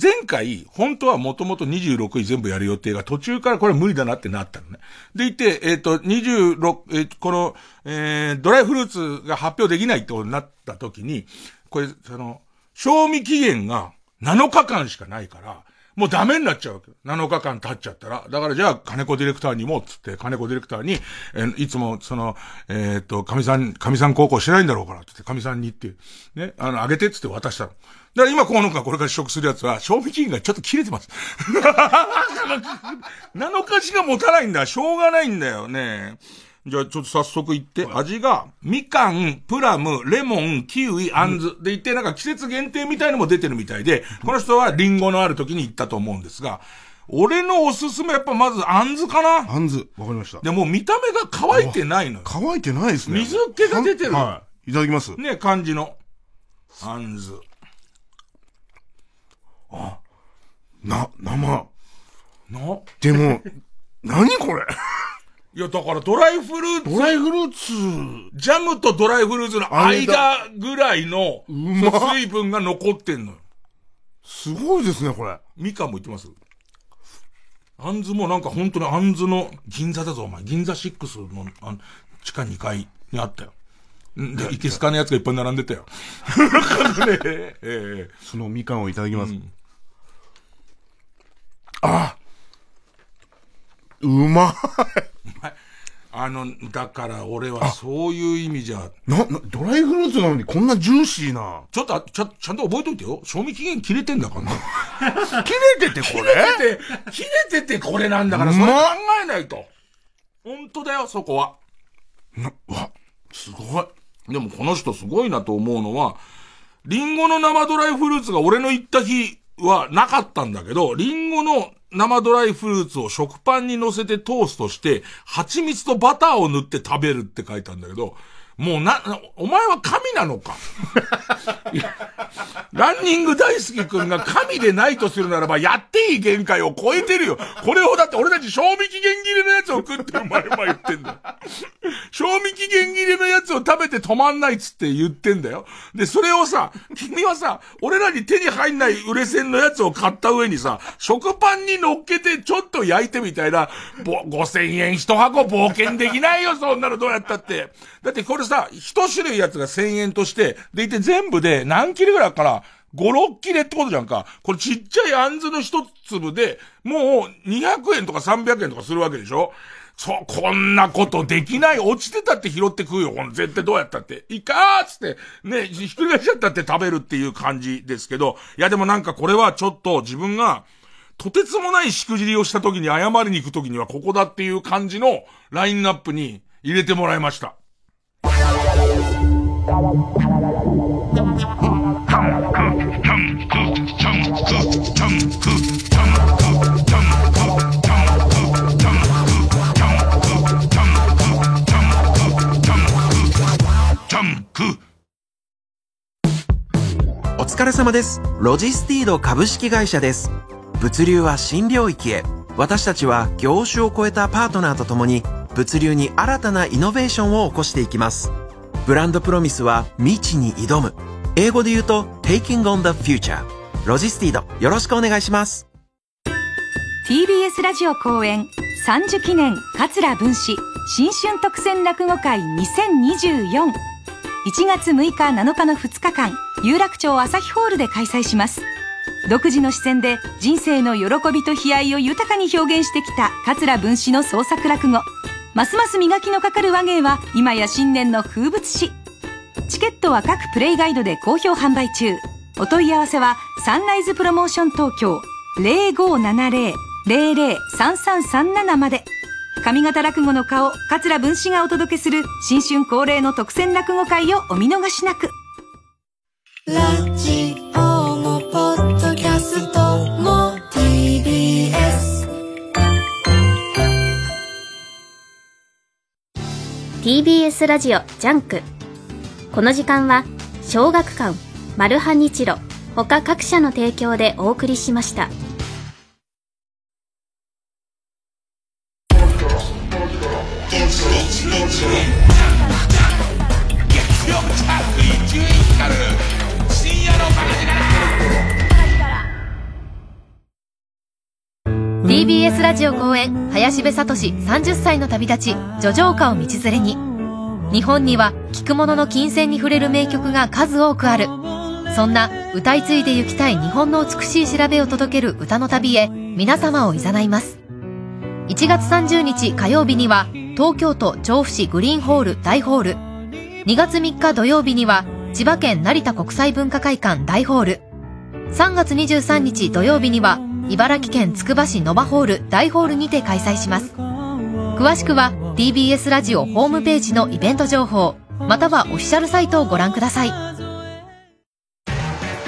前回、本当はもともと26位全部やる予定が途中からこれ無理だなってなったのね。でいて、ドライフルーツが発表できないってことになった時に、これ、賞味期限が7日間しかないから、もうダメになっちゃうわけ。7日間経っちゃったら。だからじゃあ、金子ディレクターにも、つって、金子ディレクターに、いつも、神さん高校してないんだろうから、つって、神さんにって、ね、あげて、つって渡したの。だから今、この子がこれから試食するやつは、賞味期限がちょっと切れてます。7日しか持たないんだ。しょうがないんだよね。じゃあ、ちょっと早速行って、味が、みかん、プラム、レモン、キウイ、杏子で行って、なんか季節限定みたいのも出てるみたいで、この人はリンゴのある時に行ったと思うんですが、俺のおすすめやっぱまず杏子かな。杏子、わかりました。で、もう見た目が乾いてないのよ。乾いてないですね。水気が出てる。はい。いただきます。ね、感じの。杏子。あ、生。でも、何これいや、だからドライフルーツ、ジャムとドライフルーツの間ぐらいの水分が残ってんのよ。すごいですね、これ。みかんも言ってます。あんずもなんか本当にあんずの銀座だぞ、お前。銀座6の地下2階にあったよ。で、いけすかねやつがいっぱい並んでたよ。そのみかんをいただきます。うん、うまい。だから俺はそういう意味じゃ。ドライフルーツなのにこんなジューシーな。ちゃんと覚えといてよ。賞味期限切れてんだからな。切れててこれなんだから、それ考えないと。ほんとだよ、そこは。うわ、すごい。でもこの人すごいなと思うのは、リンゴの生ドライフルーツが俺の行った日はなかったんだけど、リンゴの生ドライフルーツを食パンに乗せてトーストして蜂蜜とバターを塗って食べるって書いたんだけど、もうお前は神なのかランニング大好きくんが神でないとするならば、やっていい限界を超えてるよ。これをだって俺たち賞味期限切れのやつを食ってお前は言ってんだよ。賞味期限切れのやつを食べて止まんないっつって言ってんだよ。で、それをさ、君はさ、俺らに手に入んない売れ線のやつを買った上にさ、食パンに乗っけてちょっと焼いてみたいな、5000円一箱冒険できないよ、そんなのどうやったって。だってこれさ、一種類やつが1000円として、でいて全部で何切れぐらいから、5、6切れってことじゃんか。これちっちゃいあんずの一粒で、もう200円とか300円とかするわけでしょ。こんなことできない。落ちてたって拾って食うよ。この絶対どうやったって。いかーっつって、ね、ひっくり返しちゃったって食べるっていう感じですけど。いやでもなんかこれはちょっと自分が、とてつもないしくじりをした時に謝りに行く時にはここだっていう感じのラインナップに入れてもらいました。お疲れ様です。ロジスティード株式会社です。物流は新領域へ。私たちは業種を超えたパートナーとともに物流に新たなイノベーションを起こしていきます。ブランドプロミスは未知に挑む。英語で言うと Taking on the Future。 ロジスティードよろしくお願いします。 TBS ラジオ公演30記念桂文枝新春特選落語会2024、 1月6日7日の2日間有楽町朝日ホールで開催します。独自の視線で人生の喜びと悲哀を豊かに表現してきた桂文枝の創作落語、ますます磨きのかかる話芸は今や新年の風物詩。チケットは各プレイガイドで好評販売中。お問い合わせはサンライズプロモーション東京 0570-003337 まで。上方落語の顔、桂文枝がお届けする新春恒例の特選落語会をお見逃しなく。ラジオもポッドキャストも TBS。 TBS ラジオジャンク。この時間は小学館、マルハニチロ他各社の提供でお送りしました。TBS ラジオ公演林部聡30歳の旅立ち、叙情歌を道連れに。日本には聴く者の琴線に触れる名曲が数多くある。そんな歌い継いで行きたい日本の美しい調べを届ける歌の旅へ皆様をいざないます。1月30日火曜日には東京都調布市グリーンホール大ホール、2月3日土曜日には千葉県成田国際文化会館大ホール、3月23日土曜日には茨城県つくば市ノバホール大ホールにて開催します。詳しくは TBS ラジオホームページのイベント情報、またはオフィシャルサイトをご覧ください。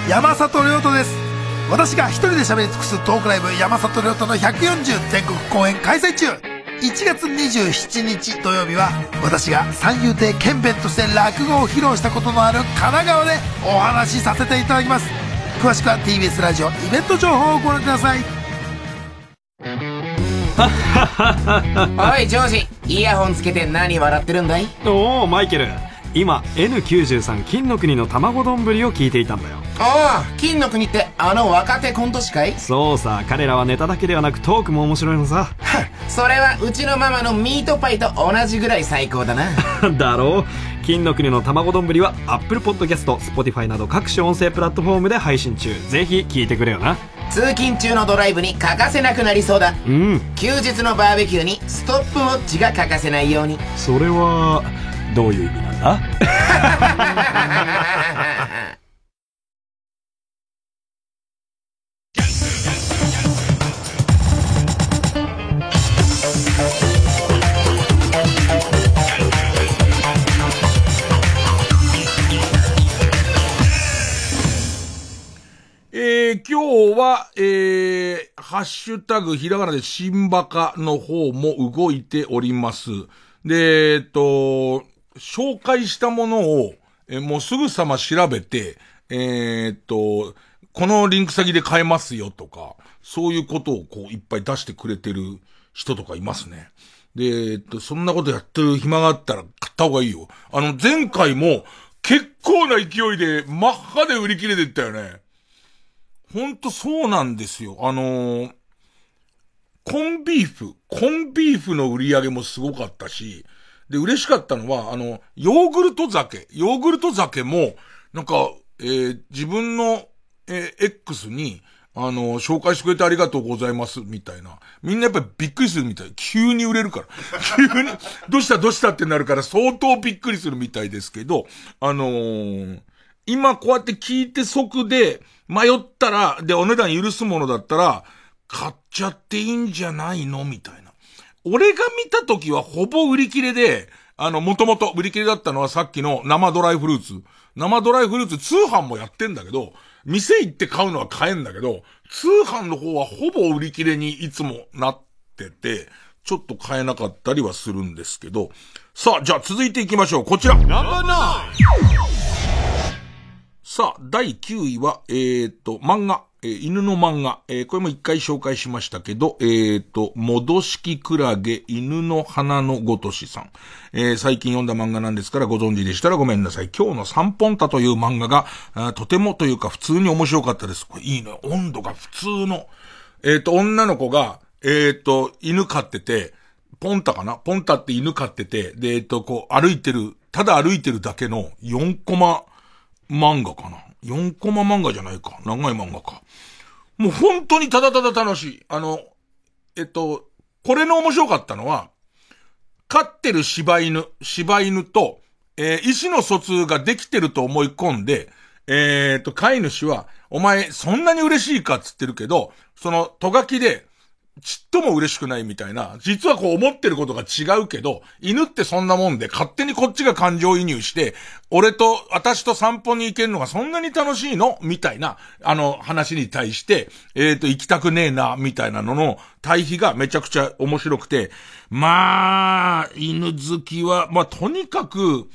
山里亮太です。私が一人で喋り尽くすトークライブ、山里亮太の140全国公演開催中。1月27日土曜日は私が三遊亭兼弁として落語を披露したことのある神奈川でお話しさせていただきます。詳しくは TBS ラジオイベント情報をご覧ください。おいジョージ、イヤホンつけて何笑ってるんだい？おおマイケル、今 N93 金の国の卵丼ぶりを聞いていたんだよ。ああ、金の国ってあの若手コント師かい？そうさ、彼らはネタだけではなくトークも面白いのさ。それはうちのママのミートパイと同じぐらい最高だな。だろう。金の国の卵丼ぶりは Apple Podcast、Spotify など各種音声プラットフォームで配信中。ぜひ聞いてくれよな。通勤中のドライブに欠かせなくなりそうだ。うん。休日のバーベキューにストップウォッチが欠かせないように。それはどういう意味なんだ？今日は、ハッシュタグひらがなでしんばかの方も動いております。で、紹介したものを、もうすぐさま調べて、このリンク先で買えますよとか、そういうことをこういっぱい出してくれてる人とかいますね。で、そんなことやってる暇があったら買った方がいいよ。前回も結構な勢いでマッハで売り切れてったよね。ほんとそうなんですよ。コンビーフの売り上げもすごかったし、で、嬉しかったのは、ヨーグルト酒も、なんか、自分の、X に、紹介してくれてありがとうございます、みたいな。みんなやっぱりびっくりするみたい。急に売れるから。急に、どうしたってなるから相当びっくりするみたいですけど、今こうやって聞いて即で、迷ったら、で、お値段許すものだったら、買っちゃっていいんじゃないのみたいな。俺が見た時はほぼ売り切れで、元々売り切れだったのはさっきの生ドライフルーツ。生ドライフルーツ通販もやってんだけど、店行って買うのは買えんだけど、通販の方はほぼ売り切れにいつもなってて、ちょっと買えなかったりはするんですけど。さあ、じゃあ続いていきましょう。こちら。さあ、第9位は、漫画、犬の漫画、これも一回紹介しましたけど、もどしきくらげ犬の花のごとしさん、最近読んだ漫画なんですからご存知でしたらごめんなさい。今日の三本田という漫画が、とてもというか普通に面白かったです。これいいね。温度が普通の。女の子が、犬飼ってて、ポンタって犬飼ってて、で、こうただ歩いてるだけの4コマ、漫画かな。4コマ漫画じゃないか。長い漫画か。もう本当にただただ楽しい。これの面白かったのは、飼ってる柴犬と、意思の疎通ができてると思い込んで、飼い主は、お前そんなに嬉しいかっつってるけど、そのとがきで、ちっとも嬉しくないみたいな、実はこう思ってることが違うけど、犬ってそんなもんで勝手にこっちが感情移入して、私と散歩に行けるのがそんなに楽しいのみたいな、話に対して、行きたくねえな、みたいなのの対比がめちゃくちゃ面白くて、まあ、犬好きは、まあとにかく、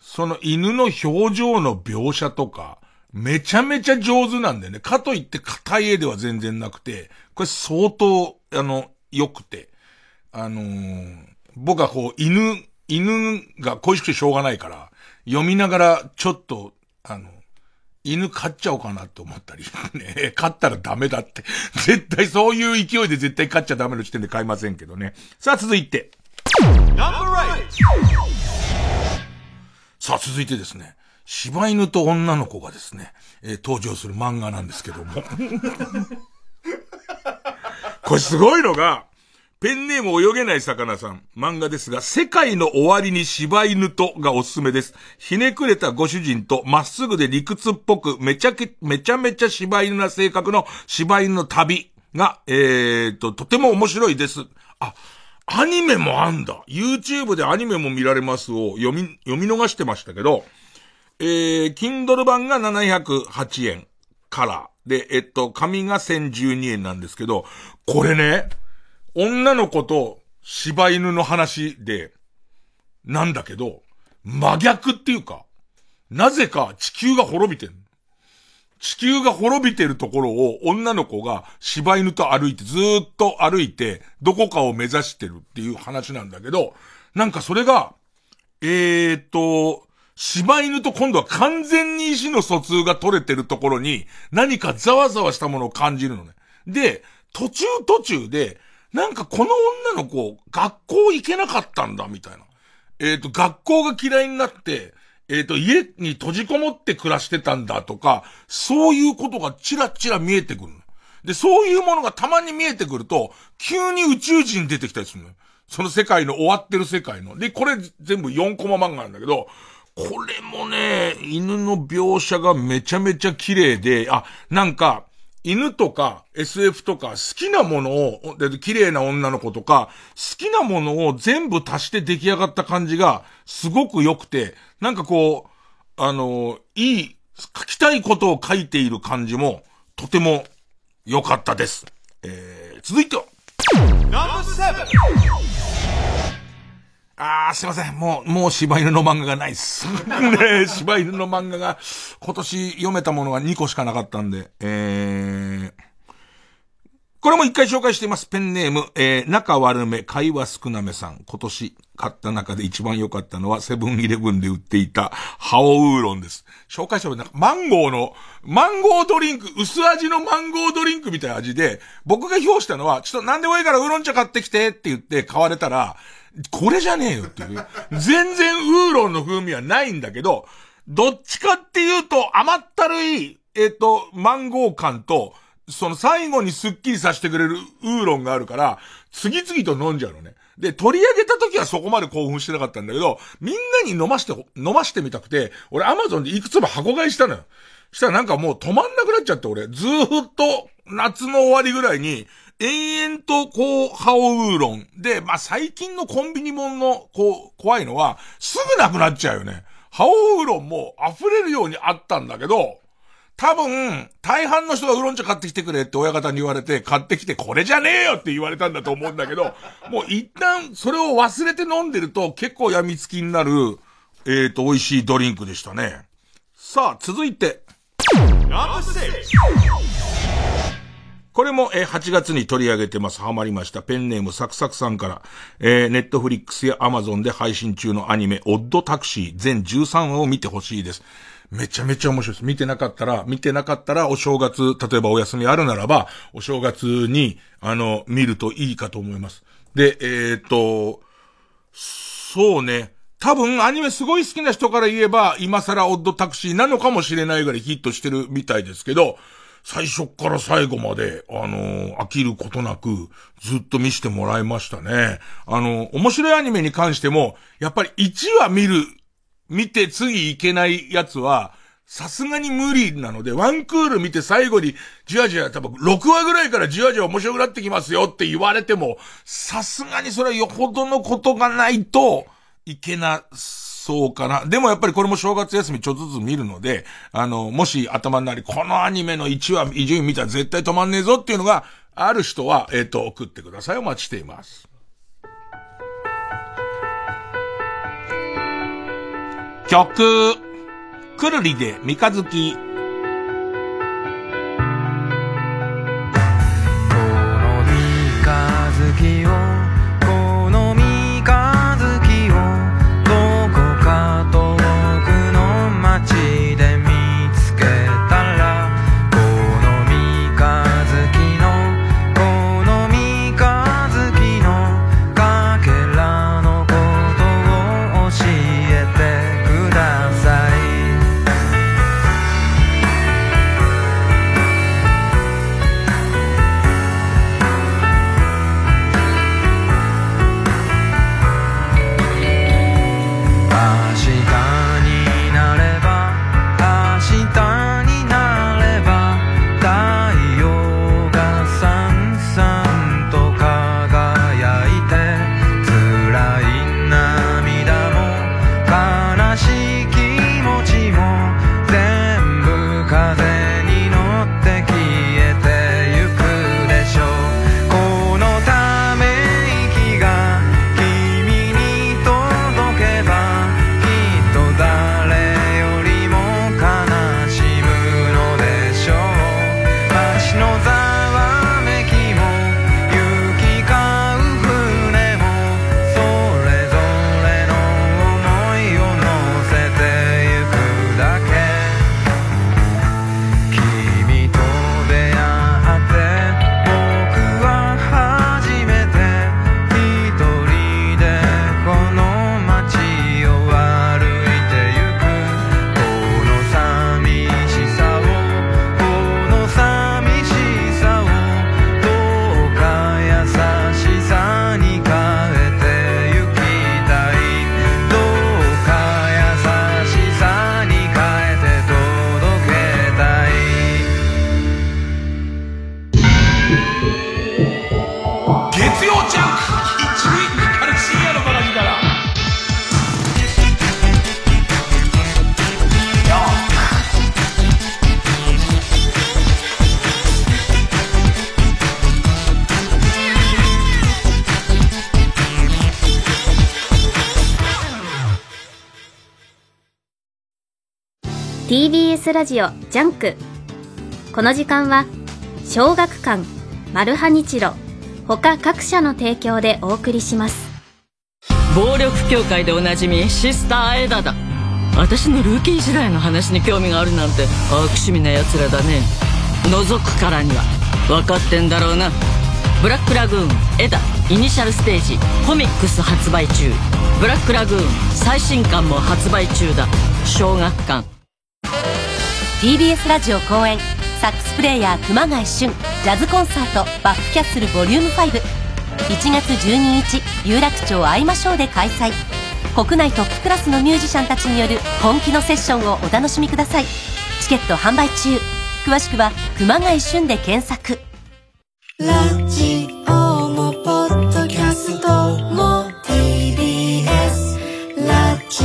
その犬の表情の描写とか、めちゃめちゃ上手なんだよね。かといって硬い絵では全然なくて、これ相当、良くて。僕はこう、犬が恋しくてしょうがないから、読みながらちょっと、犬飼っちゃおうかなって思ったり、ね、飼ったらダメだって。絶対そういう勢いで絶対飼っちゃダメの時点で飼いませんけどね。さあ続いて。さあ続いてですね。柴犬と女の子がですね、登場する漫画なんですけどもこれすごいのが、ペンネーム泳げない魚さん、漫画ですが、世界の終わりに柴犬とがおすすめです。ひねくれたご主人とまっすぐで理屈っぽくめちゃめちゃ柴犬な性格の柴犬の旅が、とても面白いです。あ、アニメもあんだ。 YouTube でアニメも見られますを読み逃してましたけど、Kindle 版が708円からで、紙が1012円なんですけど、これね、女の子と柴犬の話でなんだけど、真逆っていうか、なぜか地球が滅びてるところを女の子が柴犬とずーっと歩いてどこかを目指してるっていう話なんだけど、なんかそれが柴犬と今度は完全に意思の疎通が取れてるところに何かざわざわしたものを感じるのね。で、途中で、なんかこの女の子、学校行けなかったんだ、みたいな。学校が嫌いになって、家に閉じこもって暮らしてたんだとか、そういうことがチラチラ見えてくるの。で、そういうものがたまに見えてくると、急に宇宙人出てきたりするのよ。その世界の終わってる世界の。で、これ全部4コマ漫画なんだけど、これもね、犬の描写がめちゃめちゃ綺麗で、あ、なんか、犬とか SF とか好きなものを、綺麗な女の子とか、好きなものを全部足して出来上がった感じがすごく良くて、なんかこう、いい、書きたいことを書いている感じもとてもよかったです。続いては。あー、すいません。もう柴犬の漫画がないっす。ね、柴犬の漫画が、今年読めたものが2個しかなかったんで。これも1回紹介しています。ペンネーム、仲悪め、会話少なめさん。今年買った中で一番良かったのは、セブンイレブンで売っていた、ハオウーロンです。紹介したら、なんか、マンゴードリンク、薄味のマンゴードリンクみたいな味で、僕が評したのは、ちょっと何でもいいからウーロン茶買ってきてって言って買われたら、これじゃねえよっていう。全然ウーロンの風味はないんだけど、どっちかっていうと甘ったるい、マンゴー感と、その最後にスッキリさせてくれるウーロンがあるから、次々と飲んじゃうのね。で、取り上げた時はそこまで興奮してなかったんだけど、みんなに飲ましてみたくて、俺アマゾンでいくつも箱買いしたのよ。したらなんかもう止まんなくなっちゃって、俺、ずーっと夏の終わりぐらいに、延々とこう、ハオウーロン。で、まあ、最近のコンビニもんの、こう、怖いのは、すぐなくなっちゃうよね。ハオウーロンも溢れるようにあったんだけど、多分、大半の人がウーロン茶買ってきてくれって親方に言われて、買ってきてこれじゃねえよって言われたんだと思うんだけど、もう一旦それを忘れて飲んでると結構病みつきになる、美味しいドリンクでしたね。さあ、続いて。これも8月に取り上げてます。ハマりました。ペンネームサクサクさんから、ネットフリックスやアマゾンで配信中のアニメ、オッドタクシー全13話を見てほしいです。めちゃめちゃ面白いです。見てなかったらお正月、例えばお休みあるならば、お正月に、見るといいかと思います。で、そうね。多分アニメすごい好きな人から言えば、今更オッドタクシーなのかもしれないぐらいヒットしてるみたいですけど、最初から最後まで、飽きることなく、ずっと見せてもらいましたね。面白いアニメに関しても、やっぱり1話見て次いけないやつは、さすがに無理なので、ワンクール見て最後に、じわじわ、多分6話ぐらいからじわじわ面白くなってきますよって言われても、さすがにそれはよほどのことがないと、いけな、そうかな。でもやっぱりこれも正月休みちょっとずつ見るので、もし頭の中にこのアニメの1話、伊集院見たら絶対止まんねえぞっていうのがある人は、送ってください。お待ちしています。曲、くるりで三日月。TBS ラジオジャンク。この時間は小学館、マルハニチロ他各社の提供でお送りします。暴力協会でおなじみシスターエダだ。私のルーキー時代の話に興味があるなんて悪趣味な奴らだね。覗くからには分かってんだろうな。ブラックラグーンエダイニシャルステージコミックス発売中。ブラックラグーン最新刊も発売中だ。小学館。 TBS ラジオ公演サックスプレイヤー熊谷俊ジャズコンサートバックキャッスル Vol.5 1月12日有楽町会いましょうで開催。国内トップクラスのミュージシャンたちによる本気のセッションをお楽しみください。チケット販売中。詳しくは熊谷俊で検索。ラジオもポッドキャストも TBS ラジオ。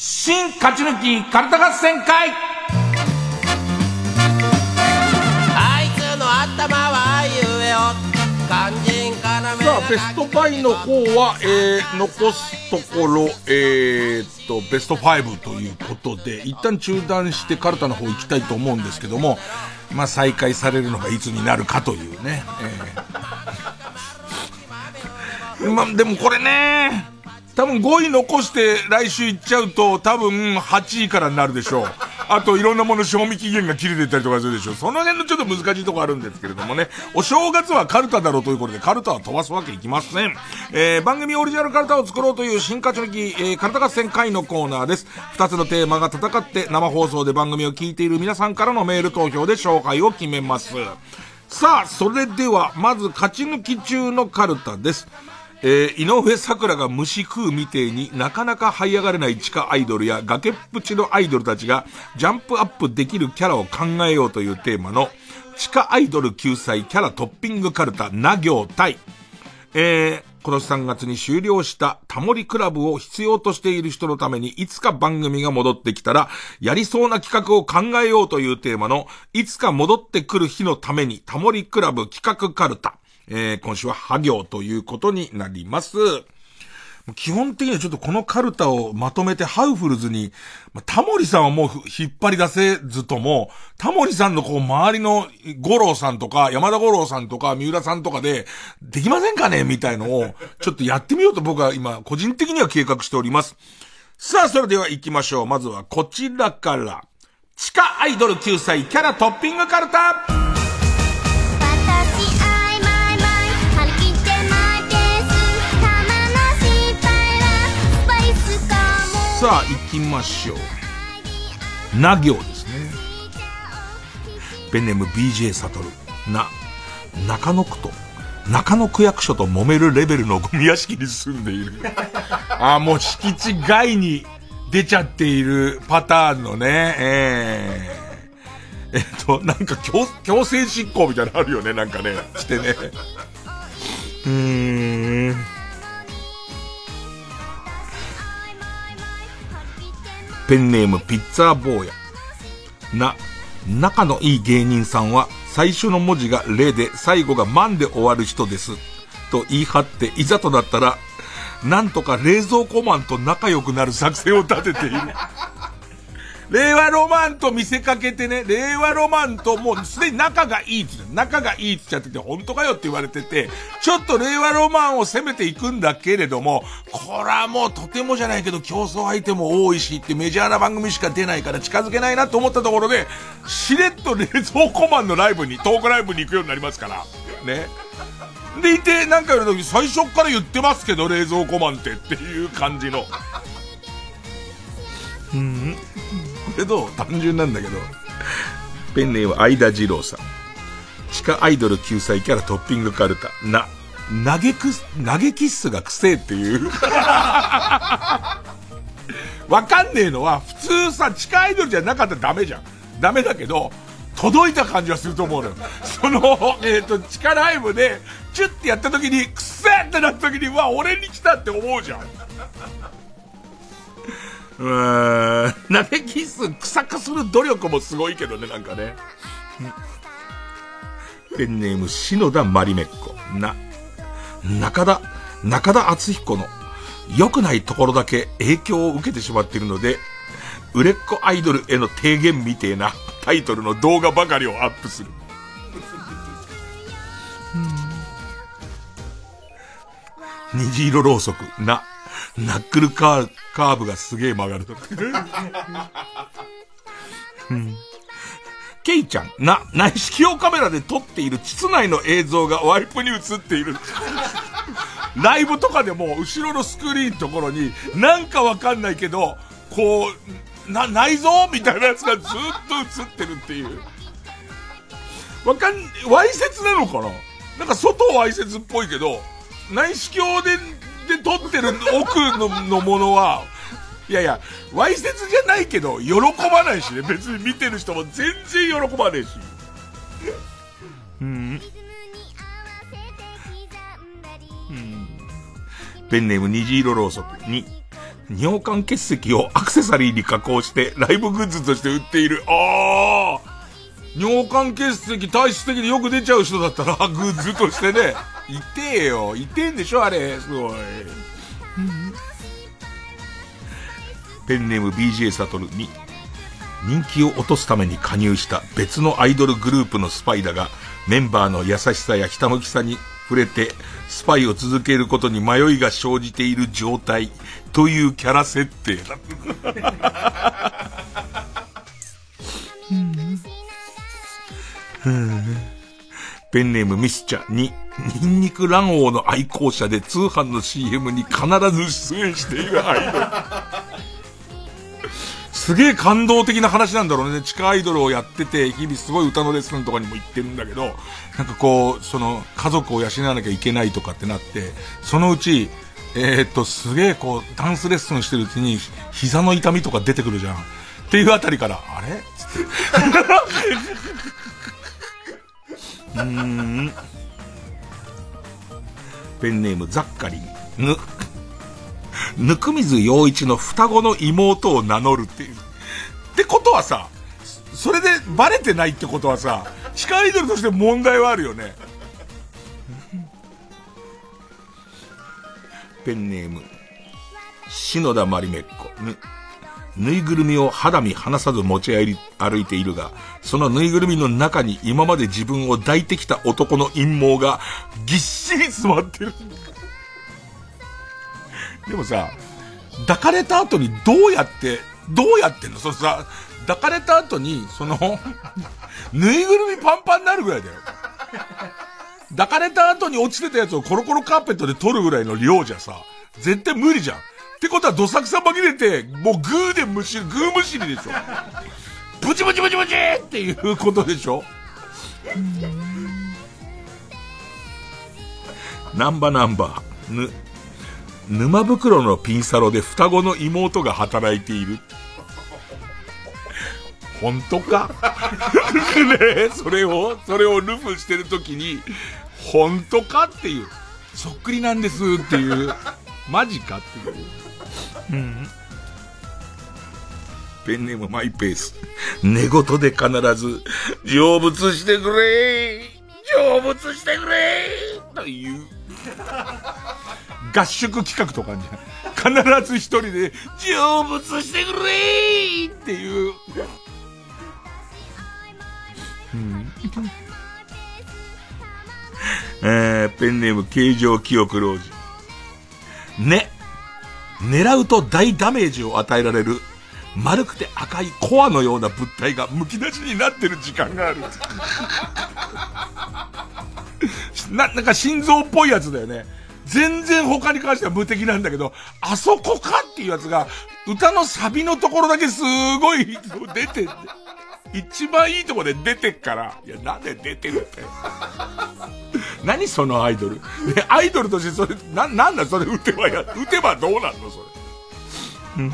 新勝ち抜きカルタ合戦会。あいつの頭はゆえを肝心からめ。さあベスト5の方は、残すところ、ベスト5ということで一旦中断してカルタの方行きたいと思うんですけども、まあ再開されるのがいつになるかというね、まあでもこれね多分5位残して来週行っちゃうと多分8位からになるでしょう。あといろんなもの賞味期限が切れてったりとかするでしょう。その辺のちょっと難しいとこあるんですけれどもね。お正月はカルタだろうということでカルタは飛ばすわけいきません。番組オリジナルカルタを作ろうという新勝ち抜き、カルタ合戦会のコーナーです。2つのテーマが戦って生放送で番組を聞いている皆さんからのメール投票で勝敗を決めます。さあそれではまず勝ち抜き中のカルタです。井上桜が虫食うみてえになかなか這い上がれない地下アイドルや崖っぷちのアイドルたちがジャンプアップできるキャラを考えようというテーマの地下アイドル救済キャラトッピングカルタな行対。今年3月に終了したタモリクラブを必要としている人のためにいつか番組が戻ってきたらやりそうな企画を考えようというテーマのいつか戻ってくる日のためにタモリクラブ企画カルタ。今週は破行ということになります。基本的にはちょっとこのカルタをまとめてハウフルズに、タモリさんはもう引っ張り出せずとも、タモリさんのこう周りの五郎さんとか山田五郎さんとか三浦さんとかでできませんかねみたいのをちょっとやってみようと僕は今個人的には計画しております。さあそれでは行きましょう。まずはこちらから。地下アイドル救済キャラトッピングカルタ。さあ行きましょう。な行ですね。ペンネーム BJ サトル。中野区と中野区役所と揉めるレベルのゴミ屋敷に住んでいる。あ、もう敷地外に出ちゃっているパターンのね。なんか 強制執行みたいなのあるよね。なんかねしてね。ペンネームピッツァー坊や。仲のいい芸人さんは最初の文字が0で最後が万で終わる人ですと言い張って、いざとなったらなんとか冷蔵庫マンと仲良くなる作戦を立てている。令和ロマンと見せかけてね、令和ロマンともうすでに仲がいいって言っちゃってて、本当かよって言われてて、ちょっと令和ロマンを攻めていくんだけれども、これはもうとてもじゃないけど競争相手も多いしってメジャーな番組しか出ないから近づけないなと思ったところで、しれっと冷蔵庫マンのライブに、トークライブに行くようになりますからね。でいて、なんか言われた時最初から言ってますけど冷蔵庫マンっていう感じのけど単純なんだけど。ペンネーム相田二郎さん。地下アイドル救済キャラトッピングカルタ投げキッスがくせえっていうわかんねえのは、普通さ地下アイドルじゃなかったらダメじゃん。ダメだけど届いた感じはすると思うのよ。その、地下ライブでチュッてやった時にくせーってなった時に、わ、俺に来たって思うじゃん。なべキス臭くする努力もすごいけどね、なんかね。ペンネーム篠田マリメッコな、中田敦彦の良くないところだけ影響を受けてしまっているので、売れっ子アイドルへの提言みてえなタイトルの動画ばかりをアップする。虹色ろうそくな、ナックルカーブがすげえ曲がるとか。ケイちゃんな、内視鏡カメラで撮っている膣内の映像がワイプに映っている。ライブとかでも後ろのスクリーンのところになんかわかんないけどこう内臓みたいなやつがずっと映ってるっていう、わいせつなのかな、なんか外わいせつっぽいけど、内視鏡で撮ってる奥のものは、いやいや、わいせつじゃないけど喜ばないしね、別に見てる人も全然喜ばねえし。ペンネーム虹色ろうそくに、尿管結石をアクセサリーに加工してライブグッズとして売っている。ああ、尿管結石体質的によく出ちゃう人だったらグッズとしてね。いてんでしょあれ、すごい。ペンネーム BJ サトルに、人気を落とすために加入した別のアイドルグループのスパイだが、メンバーの優しさやひたむきさに触れてスパイを続けることに迷いが生じている状態というキャラ設定だ。ペンネームミスチャに、ニンニク卵黄の愛好者で通販の CM に必ず出演しているアイドル。すげえ感動的な話なんだろうね。地下アイドルをやってて日々すごい歌のレッスンとかにも行ってるんだけど、なんかこうその家族を養わなきゃいけないとかってなって、そのうちすげえこうダンスレッスンしてるうちに膝の痛みとか出てくるじゃんっていうあたりから、あれつってペンネームザッカリンぬ、ぬくみず陽一の双子の妹を名乗るっていう。ってことはさ、それでバレてないってことはさ、地下アイドルとして問題はあるよね。ペンネーム篠田マリメッコぬいぐるみを肌身離さず持ち歩いているが、そのぬいぐるみの中に今まで自分を抱いてきた男の陰謀がぎっしり詰まってる。でもさ、抱かれた後にどうやってんの？そのさ、抱かれた後にそのぬいぐるみパンパンになるぐらいだよ。抱かれた後に落ちてたやつをコロコロカーペットで取るぐらいの量じゃさ、絶対無理じゃん。ってことはどさくさ紛れて、もうグーでグーむしりでしょ。ブチブチブチブチっていうことでしょ。ナンバー沼袋のピンサロで双子の妹が働いている。本当か。ね、それをルフしてるときに本当かっていう、そっくりなんですっていう、マジかっていう。ペンネームマイペース寝言で必ず成仏してくれー、成仏してくれーという合宿企画とかじゃん。必ず一人で成仏してくれーっていう、ペンネーム形状記憶老人ね、狙うと大ダメージを与えられる丸くて赤いコアのような物体がむき出しになってる時間がある。なんか心臓っぽいやつだよね。全然他に関しては無敵なんだけど、あそこかっていうやつが歌のサビのところだけすごい出てって、一番いいとこで出てっから、いやなんで出てるって。何そのアイドル、ね、アイドルとしてそれなんだそれ、打てばどうなんのそれ。フ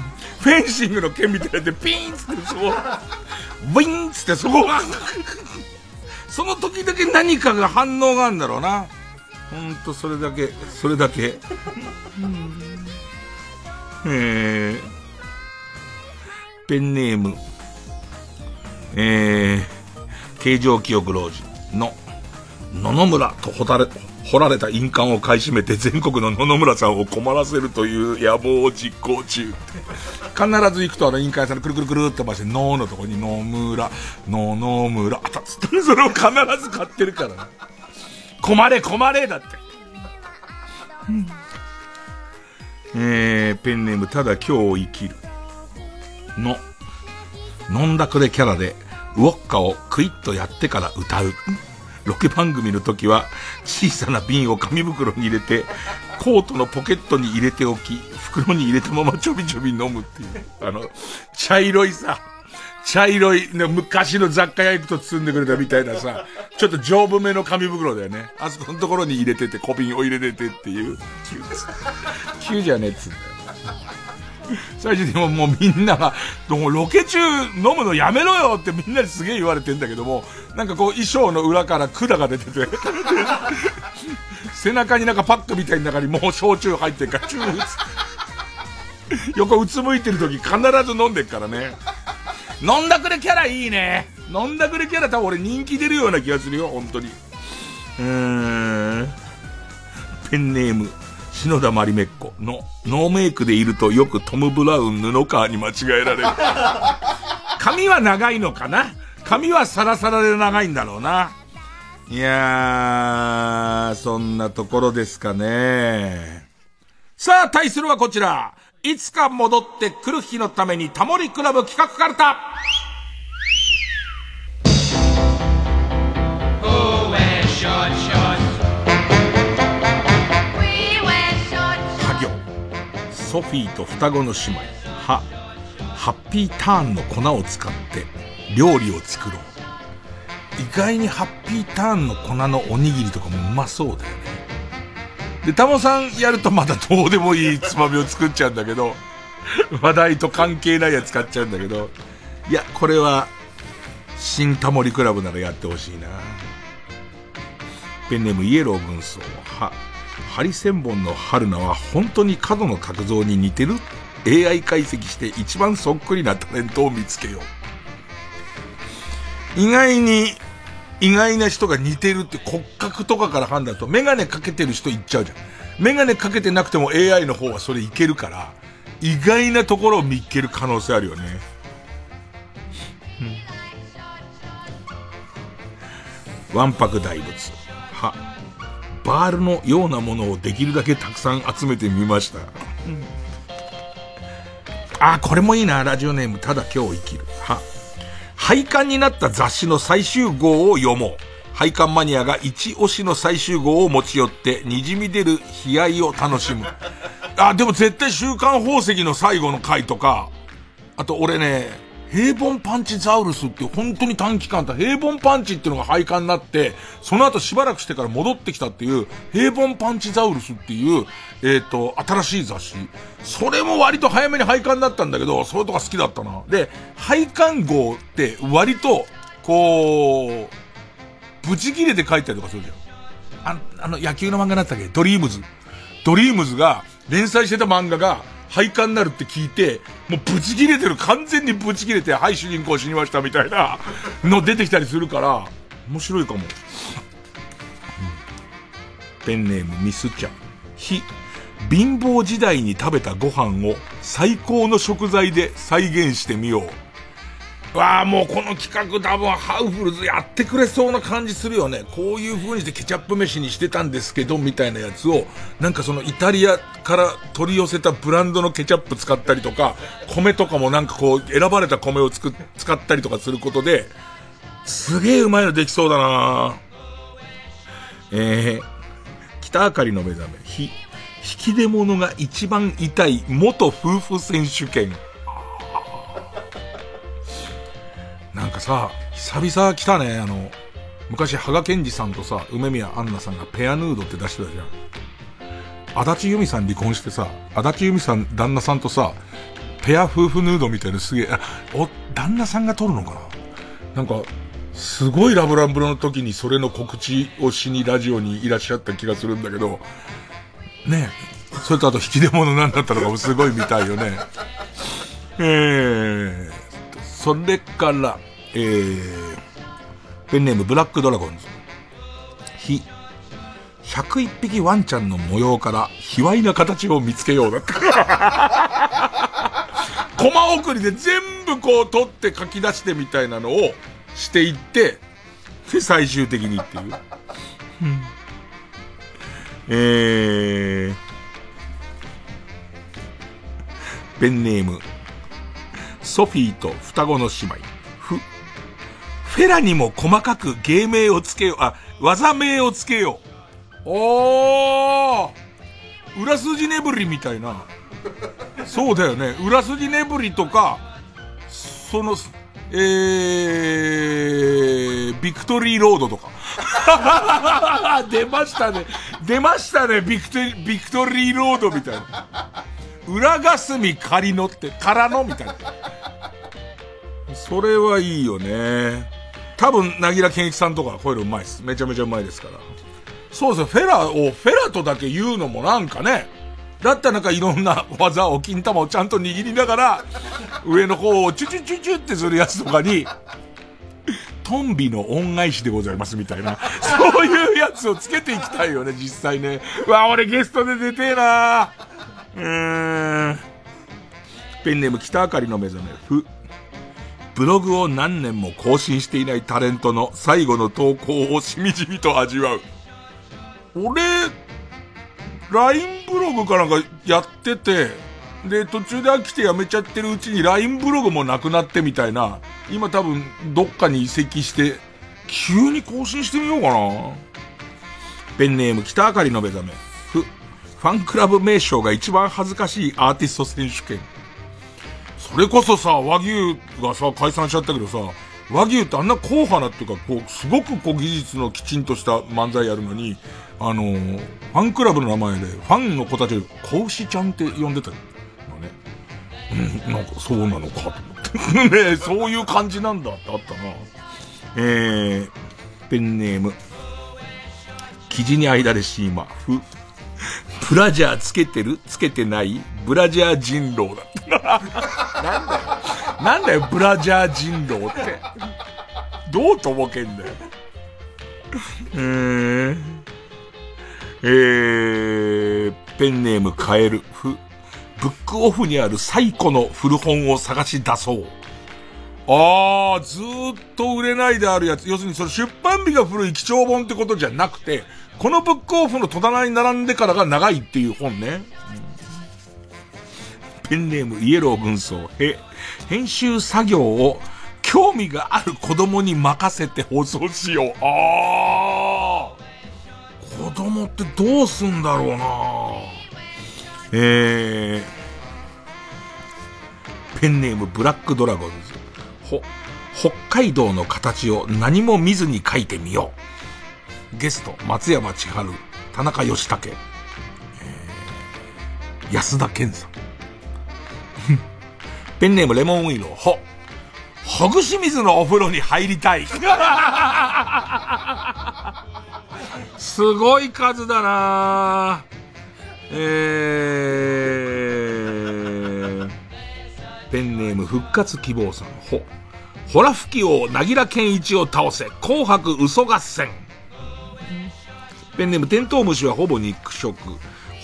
ェンシングの剣みたいなやつでピーンってそうウィーンっつってその時だけ何かが反応があるんだろうな。ほんとそれだけペンネーム形状記憶老人の野々村と掘られた印鑑を買い占めて全国の野々村さんを困らせるという野望を実行中。必ず行くと印鑑屋さんのくるくるくるって回して野のとこに野々村あたつってそれを必ず買ってるからね。困れだって。ペンネームただ今日を生きるの飲んだくれキャラでウォッカをクイッとやってから歌う。ロケ番組の時は小さな瓶を紙袋に入れてコートのポケットに入れておき、袋に入れたままちょびちょび飲むっていう、茶色い昔の雑貨屋行くと積んでくれたみたいなさ、ちょっと丈夫めの紙袋だよね。あそこのところに入れてて小瓶を入れててっていう急じゃねえっつうんだよ。最初にもうみんながロケ中飲むのやめろよってみんなにすげえ言われてんだけども、なんかこう衣装の裏から管が出てて背中になんかパックみたいな中にもう焼酎入ってるから横うつむいてる時必ず飲んでっからね。飲んだくれキャラいいね。飲んだくれキャラ多分俺人気出るような気がするよ本当に。ペンネーム篠田まりめっこのノーメイクでいるとよくトム・ブラウン布川に間違えられる。髪は長いのかな。髪はサラサラで長いんだろうな。いやー、そんなところですかね。さあ対するはこちら、いつか戻ってくる日のためにタモリクラブ企画カルタ。ソフィーと双子の姉妹ハッピーターンの粉を使って料理を作ろう。意外にハッピーターンの粉のおにぎりとかもうまそうだよね。でタモさんやるとまだどうでもいいつまみを作っちゃうんだけど話題と関係ないやつ買っちゃうんだけど、いやこれは新タモリクラブならやってほしいな。ペンネームイエロー軍曹ハリセンボンの春菜は本当に角野卓造に似てる。 AI 解析して一番そっくりなタレントを見つけよう。意外な人が似てるって骨格とかから判断するとメガネかけてる人いっちゃうじゃん。メガネかけてなくても AI の方はそれいけるから、意外なところを見っける可能性あるよね。わんぱく大仏バールのようなものをできるだけたくさん集めてみました、あ、これもいいな。ラジオネームただ今日生きる廃刊になった雑誌の最終号を読もう。廃刊マニアが一押しの最終号を持ち寄ってにじみ出る悲哀を楽しむ。あ、でも絶対週刊宝石の最後の回とか、あと俺ね平凡パンチザウルスって本当に短期間だ平凡パンチっていうのが廃刊になって、その後しばらくしてから戻ってきたっていう平凡パンチザウルスっていう新しい雑誌、それも割と早めに廃刊になったんだけど、それとか好きだったな。で廃刊号って割とこうブチ切れて書いたりとかするじゃん。野球の漫画だったっけ、ドリームズが連載してた漫画が廃刊になるって聞いて、もうブチ切れてる、完全にブチ切れて、はい主人公死にましたみたいなの出てきたりするから面白いかも。ペンネームミスちゃん貧乏時代に食べたご飯を最高の食材で再現してみよう。わあ、もうこの企画多分ハウフルズやってくれそうな感じするよね。こういう風にしてケチャップ飯にしてたんですけどみたいなやつを、なんかそのイタリアから取り寄せたブランドのケチャップ使ったりとか、米とかもなんかこう選ばれた米を使ったりとかすることで、すげえうまいのできそうだな。北あかりの目覚め引き出物が一番痛い元夫婦選手権。なんかさ久々来たね。昔羽賀健二さんとさ梅宮アンナさんがペアヌードって出してたじゃん。足立由美さん離婚してさ、足立由美さん旦那さんとさペア夫婦ヌードみたいな、すげえ旦那さんが撮るのかな、なんかすごいラブラブの時にそれの告知をしにラジオにいらっしゃった気がするんだけどね。それとあと引き出物なんだったのかもすごい見たいよね。それから、ペンネームブラックドラゴンズ。101匹ワンちゃんの模様から卑猥な形を見つけようだったコマ送りで全部こう取って書き出してみたいなのをしていってで最終的にっていうペンネームソフィーと双子の姉妹。フェラにも細かく芸名をつけよう、技名をつけよう。おー、裏筋ねぶりみたいな。そうだよね、裏筋ねぶりとか、そのビクトリーロードとか出ましたね、出ましたね、ビクトリーロードみたいな。裏霞仮のってからのみたいな。それはいいよね。多分なぎら健一さんとかこういうのうまいです。めちゃめちゃうまいですから。そうですね、フェラをフェラとだけ言うのもなんかね、だったらなんかいろんな技を、金玉をちゃんと握りながら上の方をチュチュチュチュってするやつとかにトンビの恩返しでございますみたいなそういうやつをつけていきたいよね、実際ね。うわ、俺ゲストで出てえな。ペンネーム北あかりの目覚め。ブログを何年も更新していないタレントの最後の投稿をしみじみと味わう。俺 LINE ブログかなんかやってて、で途中で飽きてやめちゃってるうちに LINE ブログもなくなってみたいな。今多分どっかに移籍して急に更新してみようかな。ペンネーム北あかりの目覚め。ファンクラブ名称が一番恥ずかしいアーティスト選手権。それこそさ、和牛がさ解散しちゃったけどさ、和牛ってあんな硬派なっていうか、こうすごくこう技術のきちんとした漫才やるのに、ファンクラブの名前でファンの子たちを子牛ちゃんって呼んでたのね。うん、なんかそうなのかと思ってね、そういう感じなんだってあったな。ペンネーム生地に間でシーマフ。ブラジャーつけてるつけてないブラジャー人狼だったなんだよブラジャー人狼ってどうとぼけんだよ。ペンネームカエル。ブックオフにある最古の古本を探し出そう。あー、ずーっと売れないであるやつ。要するにその出版日が古い貴重本ってことじゃなくて、このブックオフの戸棚に並んでからが長いっていう本ね。ペンネームイエロー軍曹。編集作業を興味がある子供に任せて放送しよう。あー、子供ってどうすんだろうな。ペンネームブラックドラゴンズ。北海道の形を何も見ずに書いてみよう。ゲスト松山千春、田中義武、安田健さん。ペンネームレモンウィール。ほぐし水のお風呂に入りたいすごい数だな。ペンネーム復活希望さん。ほら吹き王なぎら健一を倒せ紅白嘘合戦。ペンネームテントウムシはほぼ肉食。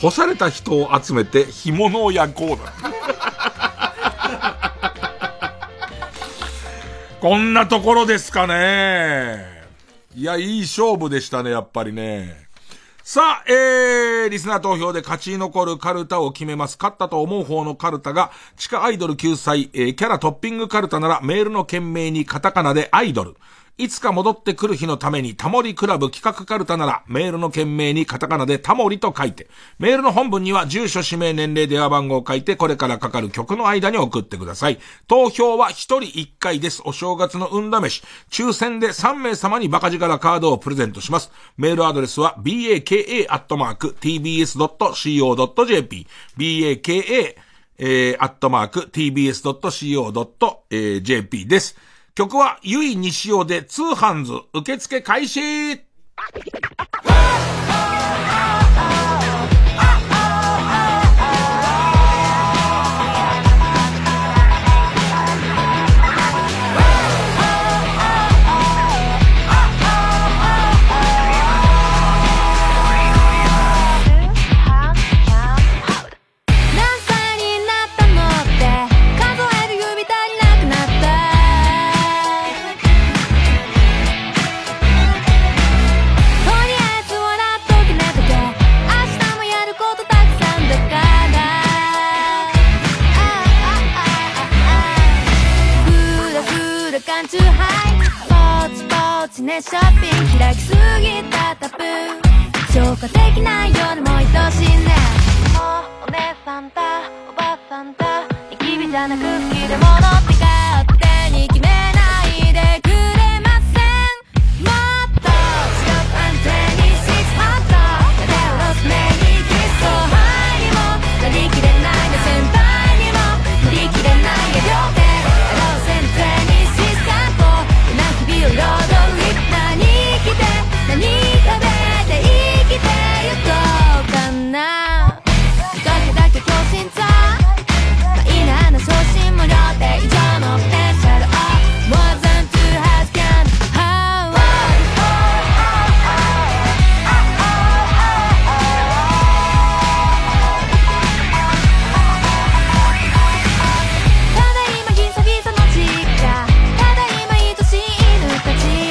干された人を集めて干物を焼こうだこんなところですかね。いや、いい勝負でしたね、やっぱりね。さあ、リスナー投票で勝ち残るカルタを決めます。勝ったと思う方のカルタが、地下アイドル救済、キャラトッピングカルタなら、メールの件名にカタカナでアイドル。いつか戻ってくる日のためにタモリクラブ企画カルタなら、メールの件名にカタカナでタモリと書いて、メールの本文には住所、氏名、年齢、電話番号を書いて、これからかかる曲の間に送ってください。投票は一人一回です。お正月の運試し、抽選で3名様にバカ力カードをプレゼントします。メールアドレスは baka@tbs.co.jp、baka@tbs.co.jp です。曲はゆいにしおでツーハンズ、受付開始。ショッピング開きすぎたタブー、消化できない夜も愛しいね。もうお姉さんだおばさんだ、ニキビじゃなく好きでものって勝手に決めないでくれません。もっと強く安全にシックハート手を下ろす目にキス、後輩にもなりきれないの、先輩にもなりきれないや両手エロ先生にシスカート手な日々を労働、何食べて生きてゆこうかな。時だけ強心臓マイナーな昇進も両手以上のポテンシャルを More than two has can haveただ今ひさひさの実家、ただ今愛しい犬たち、じゃない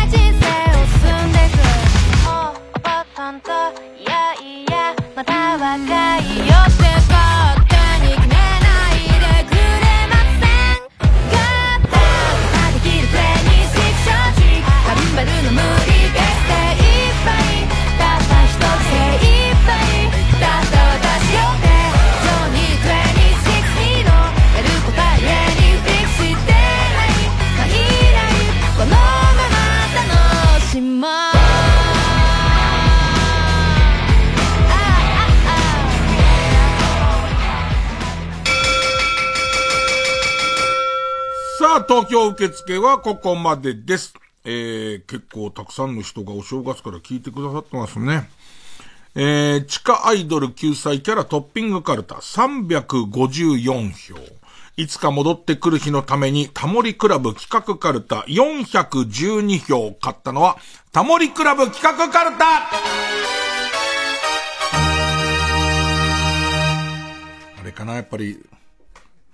人生を進んでく。もうおばさんといやいやまだ若いよって勝手に決めないでくれません。勝手なできるプレーにシック正直頑張るの無理で精一杯、たった一つ精一杯、たった私よって常に26にのやることは家にフィックしてないまあ以来このしまさあ東京受付はここまでです。結構たくさんの人がお正月から聞いてくださってますね。地下アイドル救済キャラトッピングカルタ354票。いつか戻ってくる日のためにタモリクラブ企画カルタ412票、買ったのはタモリクラブ企画カルタ。あれかな、やっぱり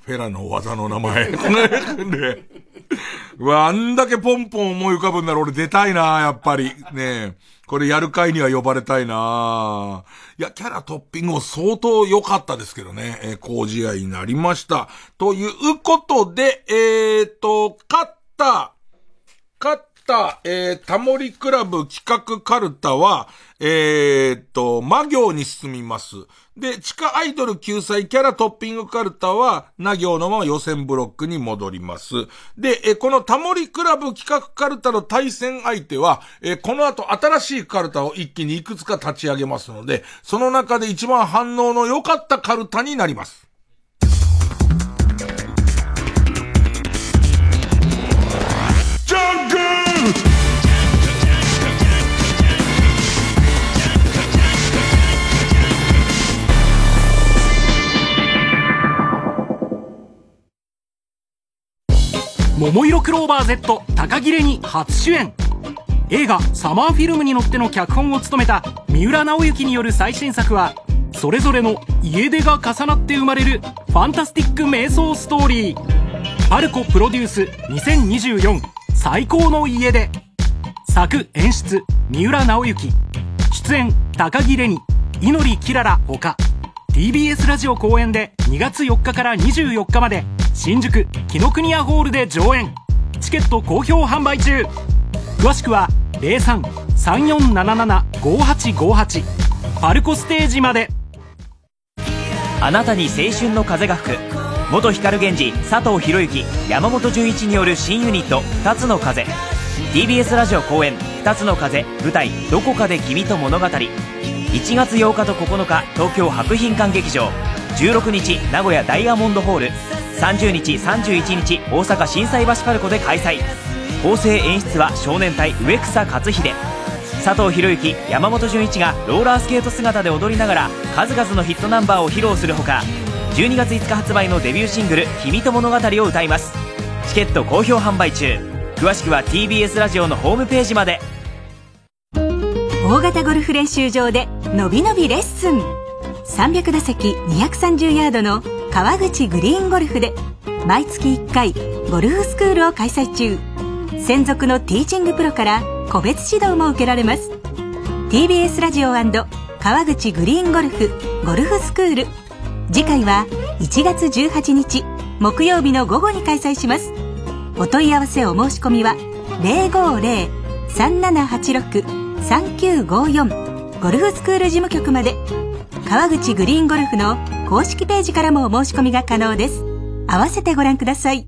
フェラの技の名前ね。うわ、あんだけポンポン思い浮かぶんなら俺出たいな、やっぱりね。これやる会には呼ばれたいな。いや、キャラトッピングも相当良かったですけどね。好試合になりました。ということで、勝った、タモリクラブ企画カルタは、魔行に進みます。で、地下アイドル救済キャラトッピングカルタは、な行のまま予選ブロックに戻ります。で、このタモリクラブ企画カルタの対戦相手は、この後新しいカルタを一気にいくつか立ち上げますので、その中で一番反応の良かったカルタになります。ももいろクローバー Z 高木玲に初主演、映画サマーフィルムに乗っての脚本を務めた三浦直之による最新作は、それぞれの家出が重なって生まれるファンタスティック迷走ストーリー、パルコプロデュース2024最高の家出、作演出三浦直之、出演高木玲に、祈きららほか、 TBS ラジオ公演で2月4日から24日まで新宿紀ノ国屋ホールで上演、チケット好評販売中。詳しくは 03-3477-5858 パルコステージまで。あなたに青春の風が吹く、元光源氏、佐藤博之、山本純一による新ユニット2つの風。 TBS ラジオ公演2つの風舞台どこかで君と物語、1月8日と9日東京博品館劇場、16日名古屋ダイヤモンドホール、30日31日大阪心斎橋パルコで開催。構成演出は少年隊植草克秀、佐藤博之、山本純一がローラースケート姿で踊りながら数々のヒットナンバーを披露するほか、12月5日発売のデビューシングル「君と物語」を歌います。チケット好評販売中。詳しくは TBS ラジオのホームページまで。大型ゴルフ練習場でのびのびレッスン、300打席230ヤードの川口グリーンゴルフで毎月1回ゴルフスクールを開催中。専属のティーチングプロから個別指導も受けられます。 TBS ラジオ&川口グリーンゴルフゴルフスクール、次回は1月18日木曜日の午後に開催します。お問い合わせお申し込みは 050-3786-3954 ゴルフスクール事務局まで。川口グリーンゴルフの公式ページからもお申し込みが可能です。合わせてご覧ください。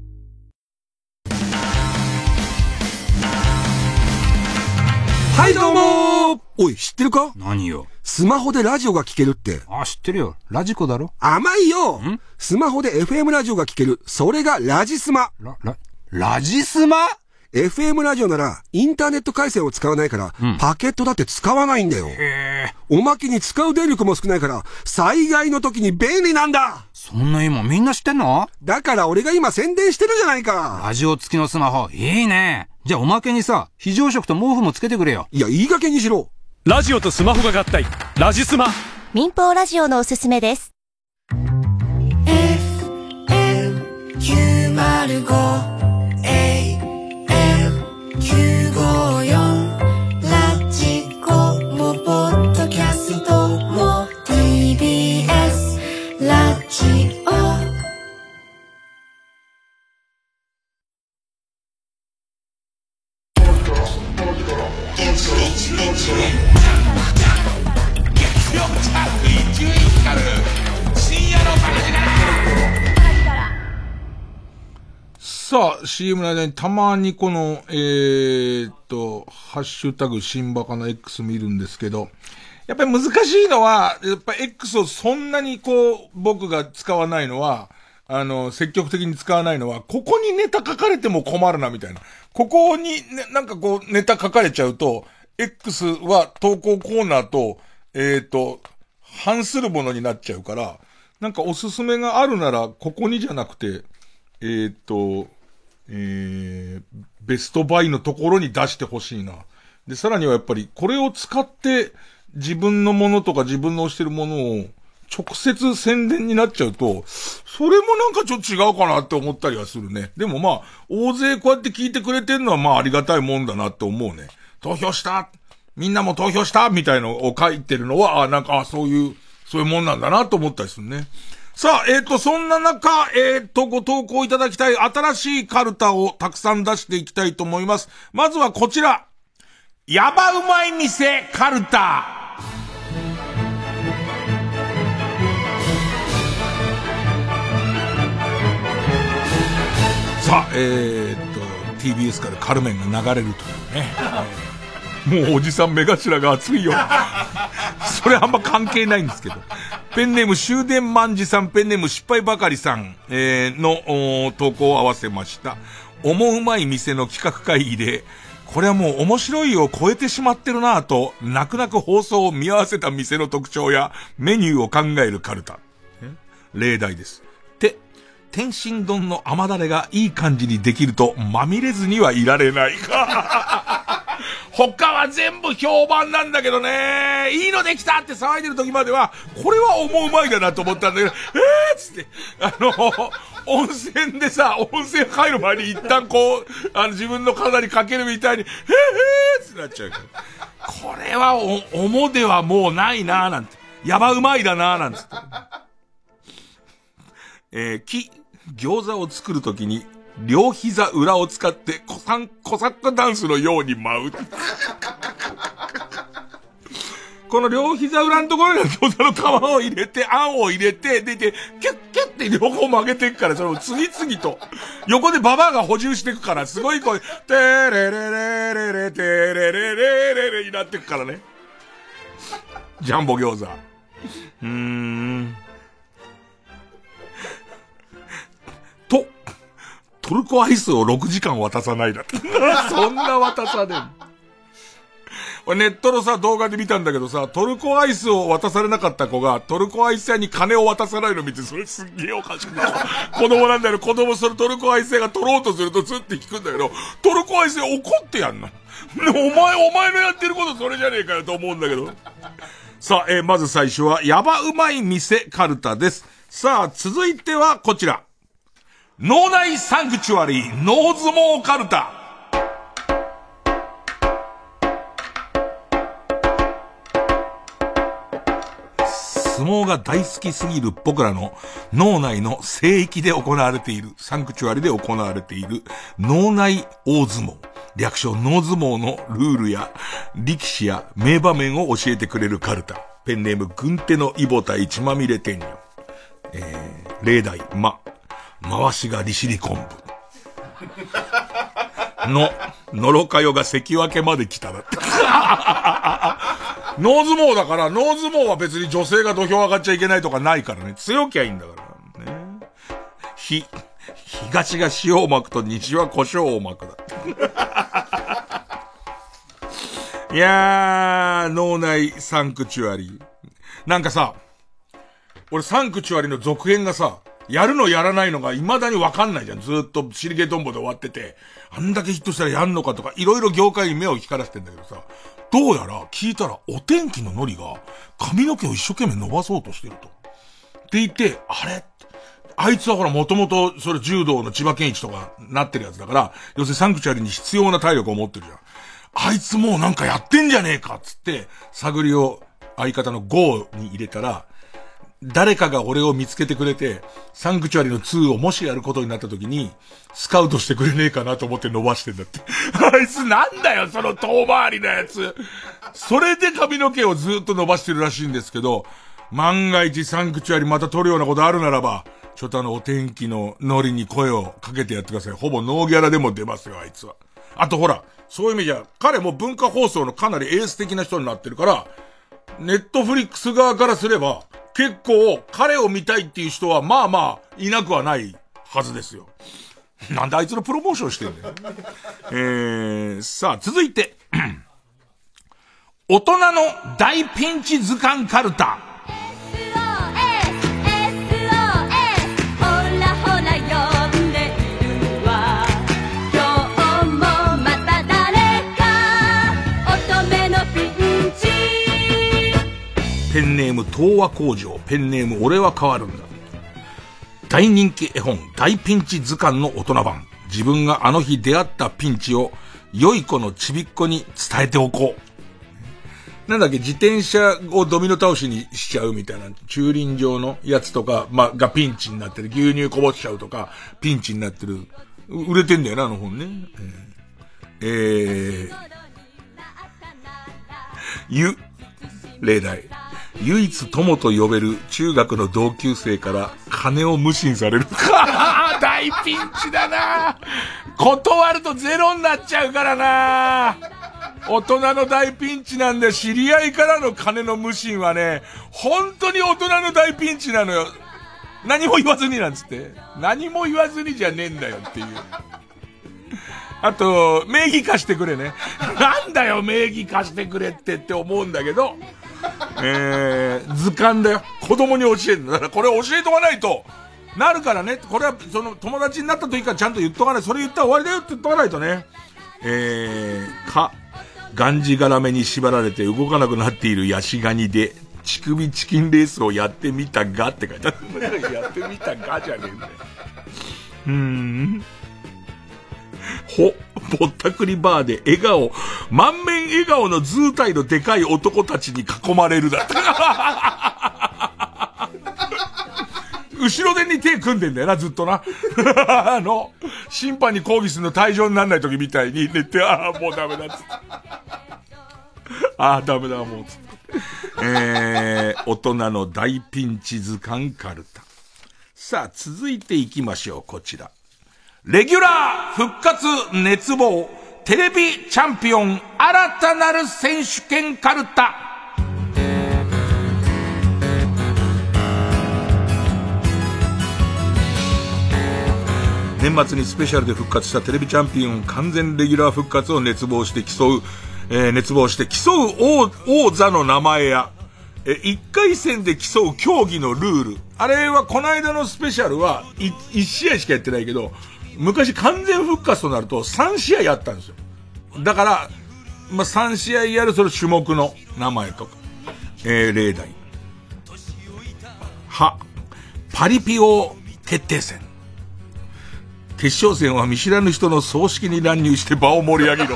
はいどうもー。おい知ってるか。何よ。スマホでラジオが聴けるって。あ、知ってるよ。ラジコだろ。甘いよ。ん？スマホで FM ラジオが聴ける。それがラジスマ。ラジスマ？ FM ラジオならインターネット回線を使わないから、パケットだって使わないんだよ。へー。おまけに使う電力も少ないから災害の時に便利なんだ。そんな今みんな知ってんの？だから俺が今宣伝してるじゃないか。ラジオ付きのスマホいいね。じゃあおまけにさ、非常食と毛布もつけてくれよ。いや、いい加減にしろ。ラジオとスマホが合体、ラジスマ。民放ラジオのおすすめです。 FM905 AM954 ラジコもポッドキャストも TBS ラジオ。さあ CM の間にたまにこのハッシュタグ新バカの X 見るんですけど、やっぱり難しいのはやっぱ X をそんなにこう僕が使わないのは、積極的に使わないのは、ここにネタ書かれても困るなみたいな。ここに、ね、なんかこうネタ書かれちゃうと X は投稿コーナーと反するものになっちゃうから、なんかおすすめがあるならここにじゃなくてベストバイのところに出してほしいな。でさらにはやっぱりこれを使って自分のものとか自分の推してるものを直接宣伝になっちゃうと、それもなんかちょっと違うかなって思ったりはするね。でもまあ大勢こうやって聞いてくれてるのはまあありがたいもんだなって思うね。投票したみんなも投票したみたいのを書いてるのは、なんかそういうもんなんだなと思ったりするね。さあ、そんな中、ご投稿いただきたい新しいカルタをたくさん出していきたいと思います。まずはこちら。やばうまい店カルタ。さあ、TBS からカルメンが流れるというね。もうおじさん目頭が熱いよ。それあんま関係ないんですけど。ペンネーム終電万事さん、ペンネーム失敗ばかりさん、の投稿を合わせました。思うまい店の企画会議で、これはもう面白いを超えてしまってるなぁと、泣く泣く放送を見合わせた店の特徴やメニューを考えるカルタ。例題です。天津丼の甘だれがいい感じにできるとまみれずにはいられない。他は全部評判なんだけどね、いいのできたって騒いでる時まではこれは思うまいだなと思ったんだけど、つって温泉でさ、温泉入る前に一旦こう自分の体にかけるみたいにってなっちゃうから、これはおもではもうないなーなんて、やばうまいだなーなんつって餃子を作るときに両膝裏を使ってコサックダンスのように舞う。この両膝裏のところに餃子の皮を入れて、あんを入れて、でいて、キュッキュッって両方曲げていくから、それを次々と、横でババアが補充していくから、すごい声、テレレレレレ、テレレレレレになっていくからね。ジャンボ餃子。トルコアイスを6時間渡さないだって。そんな渡さねえ。俺ネットのさ動画で見たんだけどさ、トルコアイスを渡されなかった子がトルコアイス屋に金を渡さないの見て、それすっげえおかしくなる。子供なんだよ。子供それトルコアイス屋が取ろうとするとツッて聞くんだけど、トルコアイス屋怒ってやんの。お前のやってることそれじゃねえかよと思うんだけど。さあ、まず最初はやばうまい店カルタです。さあ続いてはこちら。脳内サンクチュアリー脳相撲カルタ。相撲が大好きすぎる僕らの脳内の聖域で行われている、サンクチュアリで行われている脳内大相撲、略称脳相撲のルールや力士や名場面を教えてくれるカルタ。ペンネーム軍手のイボタ一まみれ天女、例題、回しが利尻昆布のろかよが関脇まで来ただって脳相撲だから、脳相撲は別に女性が土俵上がっちゃいけないとかないからね。強きゃいいんだからね。東が塩を巻くと西は胡椒を巻くだいやー、脳内サンクチュアリー。なんかさ、俺サンクチュアリーの続編がさ、やるのやらないのが未だに分かんないじゃん。ずーっとシリゲトンボで終わってて、あんだけヒットしたらやんのかとか、いろいろ業界に目を光らせてんだけどさ、どうやら聞いたらお天気のノリが髪の毛を一生懸命伸ばそうとしてると。って言って、あれ？あいつはほらもともとそれ柔道の千葉健一とかなってるやつだから、要するにサンクチュアリに必要な体力を持ってるじゃん。あいつもうなんかやってんじゃねえかっつって、探りを相方のゴーに入れたら、誰かが俺を見つけてくれて、サンクチュアリの2をもしやることになった時に、スカウトしてくれねえかなと思って伸ばしてんだって。あいつなんだよ、その遠回りなやつ。それで髪の毛をずっと伸ばしてるらしいんですけど、万が一サンクチュアリまた取るようなことあるならば、ちょっとお天気のノリに声をかけてやってください。ほぼノーギャラでも出ますよ、あいつは。あとほら、そういう意味じゃ、彼も文化放送のかなりエース的な人になってるから、ネットフリックス側からすれば、結構彼を見たいっていう人はまあまあいなくはないはずですよ。なんであいつのプロモーションしてんだよさあ続いて大人の大ピンチ図鑑カルタ。ペンネーム東和工場、ペンネーム俺は変わるんだ。大人気絵本大ピンチ図鑑の大人版。自分があの日出会ったピンチを良い子のちびっ子に伝えておこう。なんだっけ、自転車をドミノ倒しにしちゃうみたいな駐輪場のやつとか、がピンチになってる、牛乳こぼしちゃうとかピンチになってる、売れてんだよなあの本ね。例題、唯一友と呼べる中学の同級生から金を無心される大ピンチだな。断るとゼロになっちゃうからな。大人の大ピンチなんで、知り合いからの金の無心はね、本当に大人の大ピンチなのよ。何も言わずになんつって、何も言わずにじゃねえんだよっていう。あと、名義貸してくれね。なんだよ名義貸してくれって思うんだけど、図鑑だよ。子供に教えるんだ。だからこれ教えとかないとなるからね。これはその友達になった時からちゃんと言っとかない。それ言ったら終わりだよって言っとかないとね。がんじがらめに縛られて動かなくなっているヤシガニで乳首チキンレースをやってみたがって書いてある。やってみたがじゃねえんだよ。ぼったくりバーで笑顔、満面笑顔の図体のでかい男たちに囲まれるだって後ろ手に手組んでんだよな、ずっとな審判に抗議するの退場にならない時みたいに寝て、ああもうダメだっつって、ああダメだもうつって大人の大ピンチ図鑑カルタ。さあ続いていきましょう。こちらレギュラー復活熱望テレビチャンピオン新たなる選手権カルタ。年末にスペシャルで復活したテレビチャンピオン完全レギュラー復活を熱望して競う王座の名前や1回戦で競う競技のルール、あれはこの間のスペシャルは1試合しかやってないけど、昔完全復活となると3試合やったんですよ。だから、まあ、3試合やるその種目の名前とか、例題はパリピ王決定戦。決勝戦は見知らぬ人の葬式に乱入して場を盛り上げろ。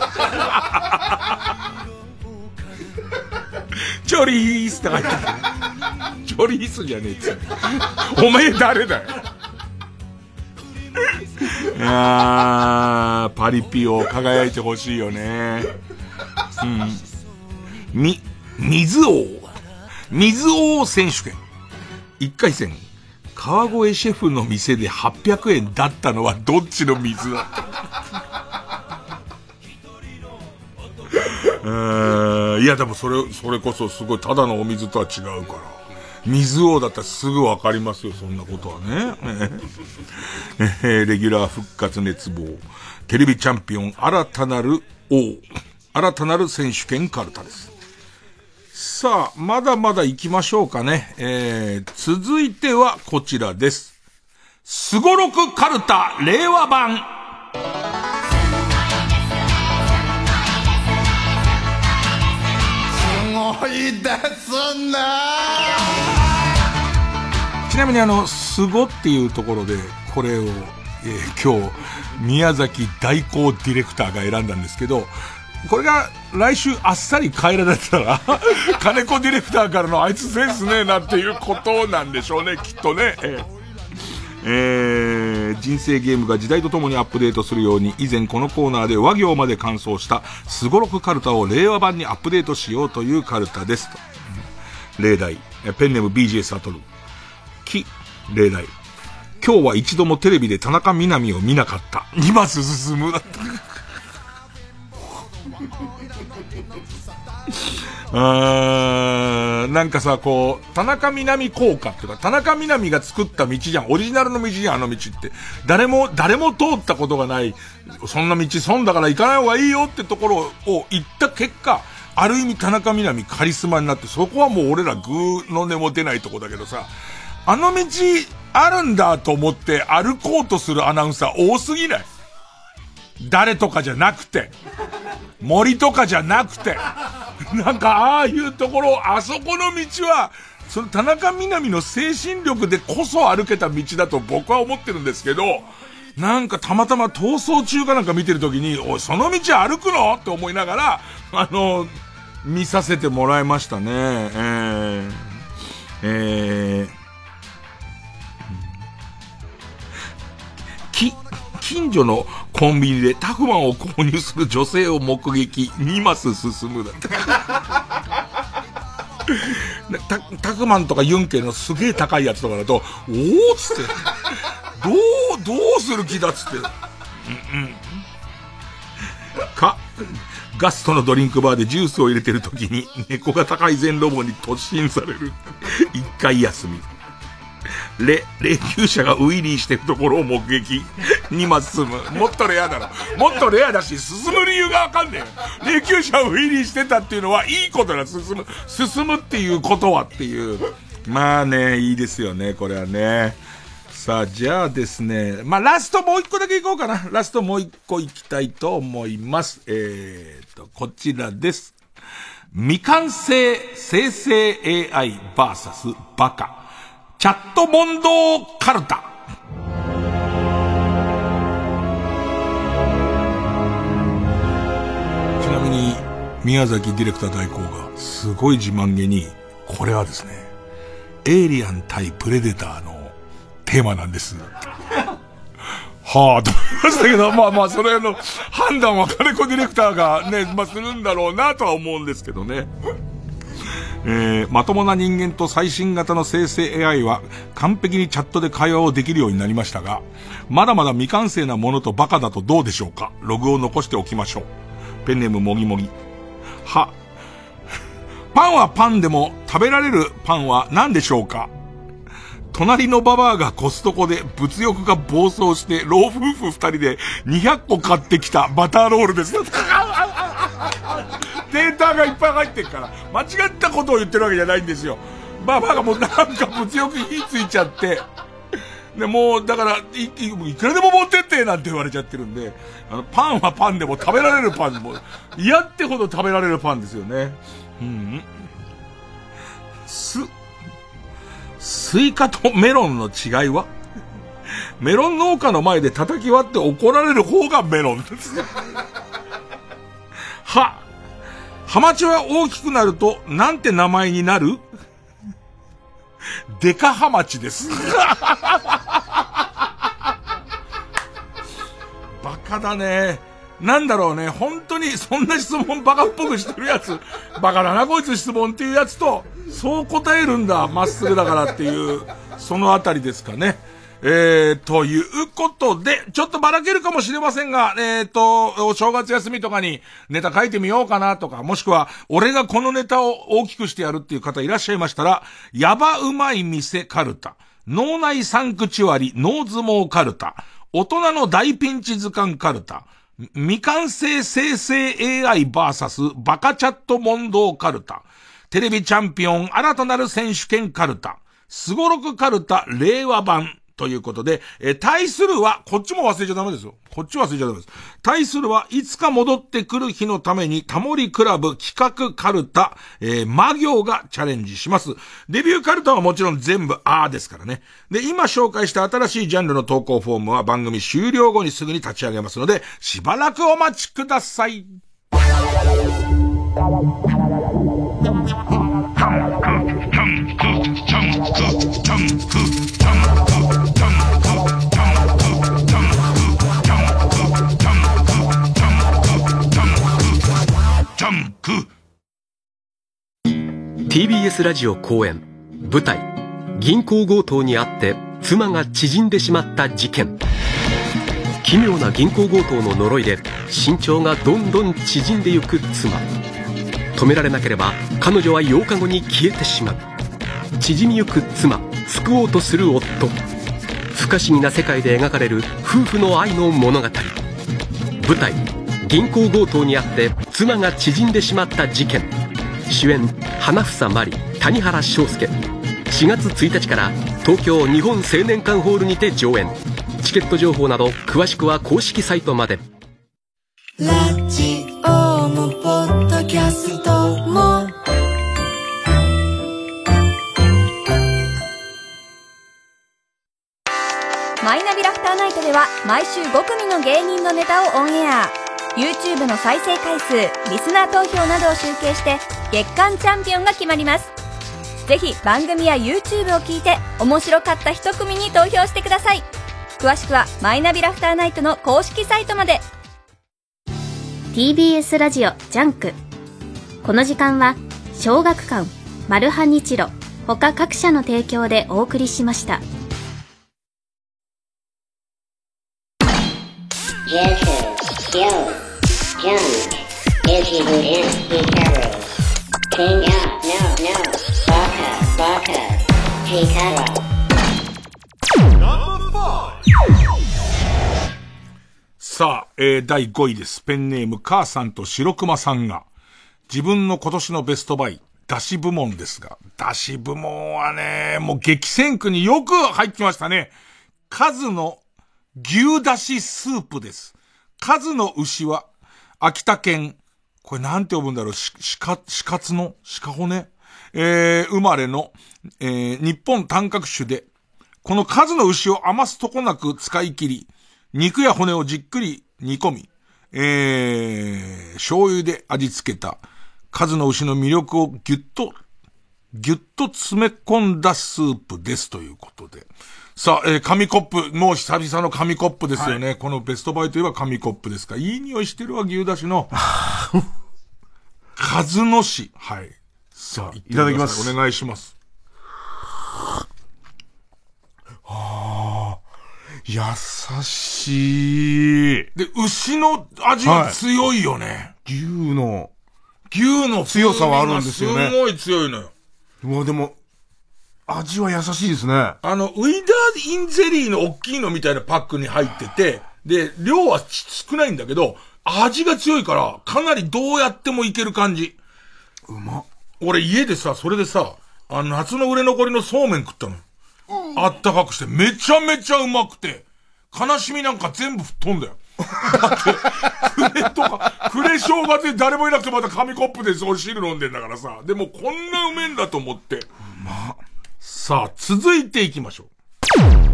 チョリースって書いてある。チョリースじゃねえっつって。お前誰だよ。あー、パリピを輝いてほしいよね。うん。水王選手権。1回戦、川越シェフの店で800円だったのはどっちの水だ。いやでもそれこそすごいただのお水とは違うから水王だったらすぐわかりますよ、そんなことはね。レギュラー復活熱望テレビチャンピオン新たなる選手権カルタです。さあまだまだ行きましょうかね。続いてはこちらです。すごろくカルタ令和版。いいですね。ちなみにすごっていうところでこれを、今日宮崎大光ディレクターが選んだんですけど、これが来週あっさり帰られたら金子ディレクターからのあいつセンスねえなっていうことなんでしょうね、きっとね。人生ゲームが時代とともにアップデートするように、以前このコーナーで和行まで完走したすごろくカルタを令和版にアップデートしようというカルタですと。例題、ペンネーム BJ サトル。例題、今日は一度もテレビで田中みな実を見なかった今進む。なんかさ、こう田中みな実効果っていうか、田中みな実が作った道じゃん、オリジナルの道じゃん、あの道って誰も通ったことがない、そんな道損だから行かない方がいいよってところを行った結果、ある意味田中みな実カリスマになって、そこはもう俺らグーの根も出ないとこだけどさ、あの道あるんだと思って歩こうとするアナウンサー多すぎない？誰とかじゃなくて、森とかじゃなくて、なんかああいうところ、あそこの道はその田中みな実の精神力でこそ歩けた道だと僕は思ってるんですけど、なんかたまたま逃走中かなんか見てる時に、おいその道歩くのって思いながら見させてもらいましたね。近所のコンビニでタフマンを購入する女性を目撃2マス進むだって。タフマンとかユンケのすげえ高いやつとかだと、おーっつって、どうする気だっつって、ガストのドリンクバーでジュースを入れてる時に猫が高い全ロボに突進される。一回休み。霊柩車がウィリーしてるところを目撃にま進む。もっとレアだろ。もっとレアだし、進む理由がわかんねえ。霊柩車をウィリーしてたっていうのはいいことだ。進むっていうことはっていう。まあね、いいですよね、これはね。さあ、じゃあですね、まあラストもう一個だけいこうかな。ラストもう一個いきたいと思います。こちらです。未完成生成 AI vs バカ。チャット問答カルタ。ちなみに宮崎ディレクター代行がすごい自慢げに、これはですね、エイリアン対プレデターのテーマなんです。はぁと思いましたけど、まあそれの判断は金子ディレクターがね、まあするんだろうなとは思うんですけどね。まともな人間と最新型の生成 AI は完璧にチャットで会話をできるようになりましたが、まだまだ未完成なものとバカだとどうでしょうか。ログを残しておきましょう。ペンネームもぎもぎ。はパンはパンでも食べられるパンは何でしょうか。隣のババアがコストコで物欲が暴走して老夫婦二人で200個買ってきたバターロールです。データがいっぱい入ってるから間違ったことを言ってるわけじゃないんですよ。ババアがもうなんか物欲に火ついちゃってでもうだから いくらでも持ってってなんて言われちゃってるんで、パンはパンでも食べられるパンでも嫌ってほど食べられるパンですよね。うん、スイカとメロンの違いは？メロン農家の前で叩き割って怒られる方がメロンです。ハマチは大きくなるとなんて名前になる？デカハマチです。バカだね。なんだろうね、本当にそんな質問バカっぽくしてるやつ、バカだなこいつ質問っていうやつと、そう答えるんだまっすぐだからっていうそのあたりですかね。ということでちょっとばらけるかもしれませんが、お正月休みとかにネタ書いてみようかなとか、もしくは俺がこのネタを大きくしてやるっていう方いらっしゃいましたら、やばうまい店カルタ、脳内サンクチュアリ脳相撲カルタ、大人の大ピンチ図鑑カルタ、未完成生成 AI vs バカチャット問答カルタ、テレビチャンピオン新たなる選手権カルタ、スゴロクカルタ令和版ということで、対するはこっちも忘れちゃダメですよ。こっち忘れちゃダメです。対するはいつか戻ってくる日のためにタモリクラブ企画カルタ、魔行がチャレンジします。デビューカルタはもちろん全部あーですからね。で、今紹介した新しいジャンルの投稿フォームは番組終了後にすぐに立ち上げますので、しばらくお待ちください。TBS ラジオ公演舞台、銀行強盗にあって妻が縮んでしまった事件。奇妙な銀行強盗の呪いで身長がどんどん縮んでゆく妻。止められなければ彼女は8日後に消えてしまう。縮みゆく妻、救おうとする夫。不可思議な世界で描かれる夫婦の愛の物語。舞台、銀行強盗にあって妻が縮んでしまった事件。主演花房真理、谷原章介。4月1日から東京日本青年館ホールにて上演。チケット情報など詳しくは公式サイトまで。ラジオもポッドキャストもマイナビラフターナイトでは毎週5組の芸人のネタをオンエア。 YouTube の再生回数、リスナー投票などを集計して月間チャンピオンが決まります。ぜひ番組や YouTube を聞いて面白かった一組に投票してください。詳しくはマイナビラフターナイトの公式サイトまで。 TBS ラジオジャンク、この時間は小学館、マルハニチロ他各社の提供でお送りしました。さあ、第5位です。ペンネーム母さんと白熊さんが、自分の今年のベストバイ、出汁部門ですが、出汁部門はね、もう激戦区によく入ってましたね。数の牛出汁スープです。数の牛は、秋田県、これなんて呼ぶんだろう、死活の、鹿骨、生まれの、日本短角種で、この数の牛を余すとこなく使い切り、肉や骨をじっくり煮込み、醤油で味付けた数の牛の魅力をぎゅっと詰め込んだスープですということで。さあ、紙コップ、もう久々の紙コップですよね。はい、このベストバイといえば紙コップですか。いい匂いしてるわ、牛だしの。数の市。はい。さあ、いただきます。お願いします。ああ、優しい。で、牛の味が強いよね。はい、牛の強さはあるんですよね。すごい強いのよ。うわ、でも、味は優しいですね。ウィダーインゼリーの大きいのみたいなパックに入ってて、で、量は少ないんだけど、味が強いから、かなりどうやってもいける感じ。うまっ。俺家でさ、それでさ、夏の売れ残りのそうめん食ったの。あったかくして、めちゃめちゃうまくて、悲しみなんか全部吹っ飛んだよ。だって、暮れ正月で誰もいなくてまた紙コップでお汁飲んでんだからさ、でもこんなうめんだと思って。うまっ。さあ、続いていきましょう。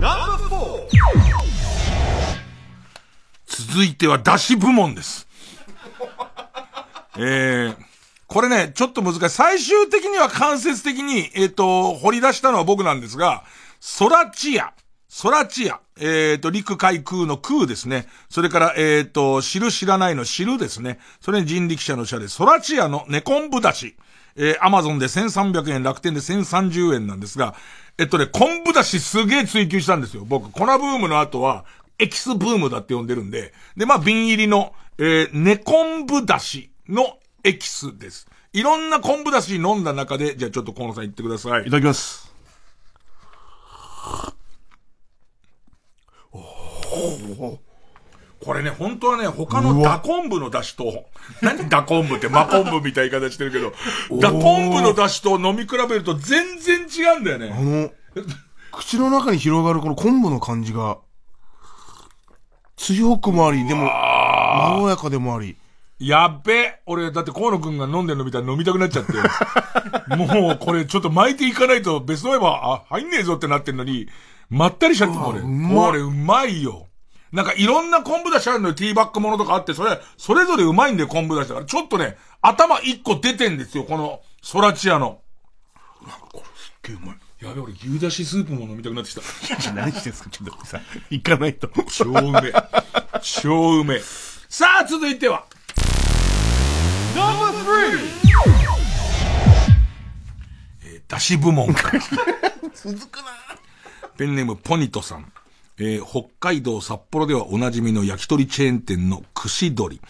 ナンバー4。続いては出汁部門です。これね、ちょっと難しい。最終的には間接的に、掘り出したのは僕なんですが、ソラチア。陸海空の空ですね。それから、知る知らないの知るですね。それに人力車の車で、ソラチアの根昆布だし。アマゾンで1300円、楽天で1030円なんですが、昆布だしすげえ追求したんですよ。僕、粉ブームの後は、エキスブームだって呼んでるんで。で、まあ、瓶入りの、根昆布だしのエキスです。いろんな昆布だし飲んだ中で、じゃあちょっと河野さん言ってください。いただきます。おー。これね、本当はね、他のダ昆布の出汁と、何ダ昆布って、マ昆布みたいな言い方してるけど、ダ昆布の出汁と飲み比べると全然違うんだよね。口の中に広がるこの昆布の感じが、強くもあり、でも、まろやかでもあり。やっべ、俺、だって河野くんが飲んでるの見たら飲みたくなっちゃって。もう、これちょっと巻いていかないと、ベストメンバー、入んねえぞってなってんのに、まったりしちゃっても俺。これうまいよ。なんかいろんな昆布だしあるのよ、ティーバッグものとかあって、それぞれうまいんで昆布だしだから、ちょっとね、頭一個出てんですよ、この、ソラチアの。これすっげえうまい。やべ、俺牛だしスープも飲みたくなってきた。何してんすか、ちょっとさ、行かないと。超うめ。さあ、続いては。No.3! だし部門から。続くなペンネームポニトさん。北海道札幌ではおなじみの焼き鳥チェーン店の串鳥。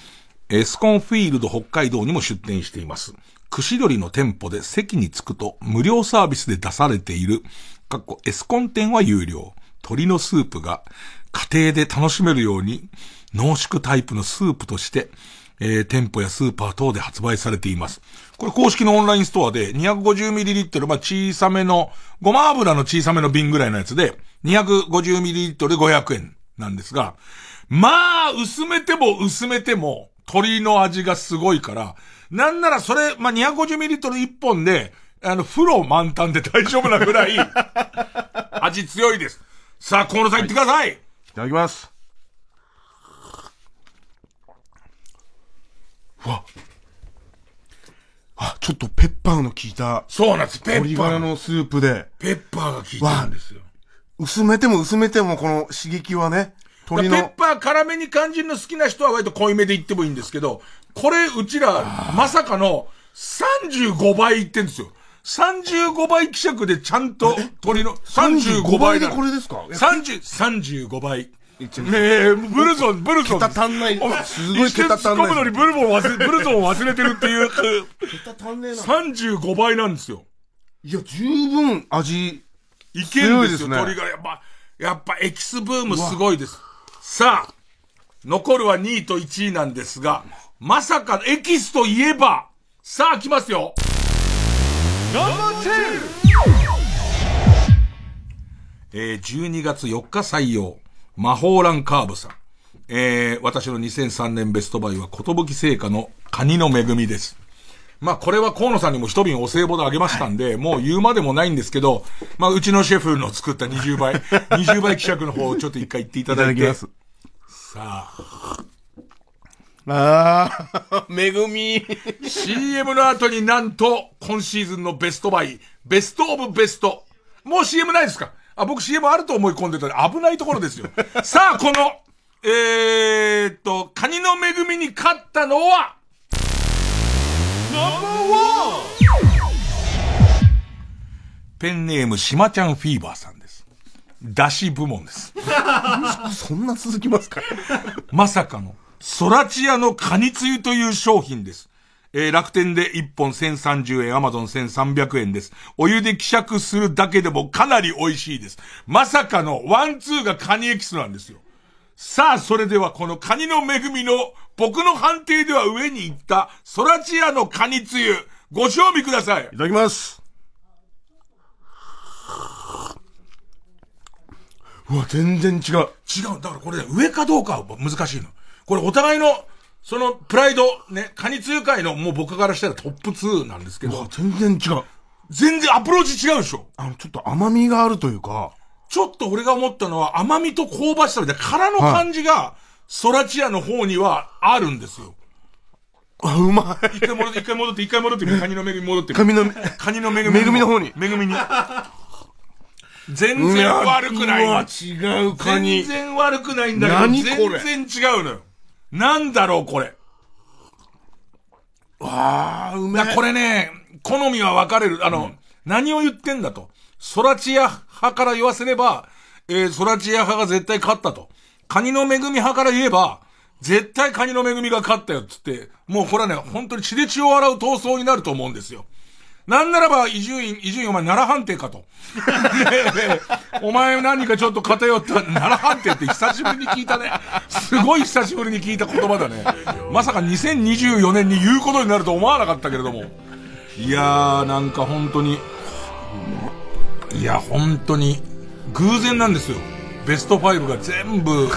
エスコンフィールド北海道にも出店しています。串鳥の店舗で席に着くと無料サービスで出されている、エスコン店は有料。鳥のスープが家庭で楽しめるように濃縮タイプのスープとして、店舗やスーパー等で発売されています。これ公式のオンラインストアで 250ml、まあ、小さめの、ごま油の小さめの瓶ぐらいのやつで、250ml で500円なんですが、まあ、薄めても、鶏の味がすごいから、なんならそれ、まあ、250ml1 本で、風呂満タンで大丈夫なぐらい、味強いです。さあ、河野さん言ってください。いただきます。うわ。あ、ちょっとペッパーの効いた。そうなんです、ペッパー。鶏ガラのスープで。ペッパーが効いてるんですよ。薄めてもこの刺激はね、鶏の。ペッパー辛めに感じるの好きな人は割と濃いめでいってもいいんですけど、これうちら、まさかの35倍いってんですよ。35倍希釈でちゃんと鶏の、35倍でこれですか ?35 倍。ねえ、ブルゾン。桁足んない。すごい桁足んない。一瞬突っ込むのにブルゾン忘れてるっていう。桁足んねえな。35倍なんですよ。いや、十分味、いけるんですよ、鳥が。やっぱエキスブームすごいです。さあ、残るは2位と1位なんですが、まさかエキスといえば、さあ来ますよ。No.2! 12月4日採用。マホーランカーブさん。私の2003年ベストバイは寿製菓のカニの恵みです。まあ、これは河野さんにも一瓶お歳暮であげましたんで、もう言うまでもないんですけど、まあ、うちのシェフの作った20倍希釈の方をちょっと一回言っていただいて。いただきます。さあ。恵み。CM の後になんと、今シーズンのベストバイ、ベストオブベスト。もう CM ないですか？あ、僕 CM あると思い込んでたら危ないところですよ。さあ、この、カニの恵みに勝ったのは、ナンバーワンペンネームしまちゃんフィーバーさんです。出汁部門です。そんな続きますか。まさかのソラチアのカニつゆという商品です。楽天で1本1030円、アマゾン1300円です。お湯で希釈するだけでもかなり美味しいです。まさかのワンツーがカニエキスなんですよ。さあ、それではこのカニの恵みの僕の判定では上に行ったソラチアのカニつゆ、ご賞味ください。いただきます。うわ、全然違う。だからこれ、ね、上かどうかは難しいの。これお互いのそのプライドね、カニつゆ界のもう僕からしたらトップ2なんですけど、全然違う。全然アプローチ違うでしょ。ちょっと甘みがあるというか、ちょっと俺が思ったのは甘みと香ばしさみたいな殻の感じが、ソラチアの方にはあるんですよ。あ、うまい。一回戻ってみる。カニの恵み戻ってみる。カニの恵み。恵みの方に。恵みに。全然悪くない。違うカニ。全然悪くないんだけど、全然違うのよ。なんだろうこれ。わー、うめえ。これね、好みは分かれる。何を言ってんだと。ソラチア派から言わせれば、ソラチア派が絶対勝ったと。カニの恵み派から言えば、絶対カニの恵みが勝ったよっつって、もうこれはね、本当に血で血を洗う闘争になると思うんですよ。なんならば、伊集院お前奈良判定かと。お前何かちょっと偏った奈良判定って久しぶりに聞いたね。すごい久しぶりに聞いた言葉だね。まさか2024年に言うことになると思わなかったけれども。いやー、なんか本当に、いや本当に偶然なんですよ。ベスト5が全部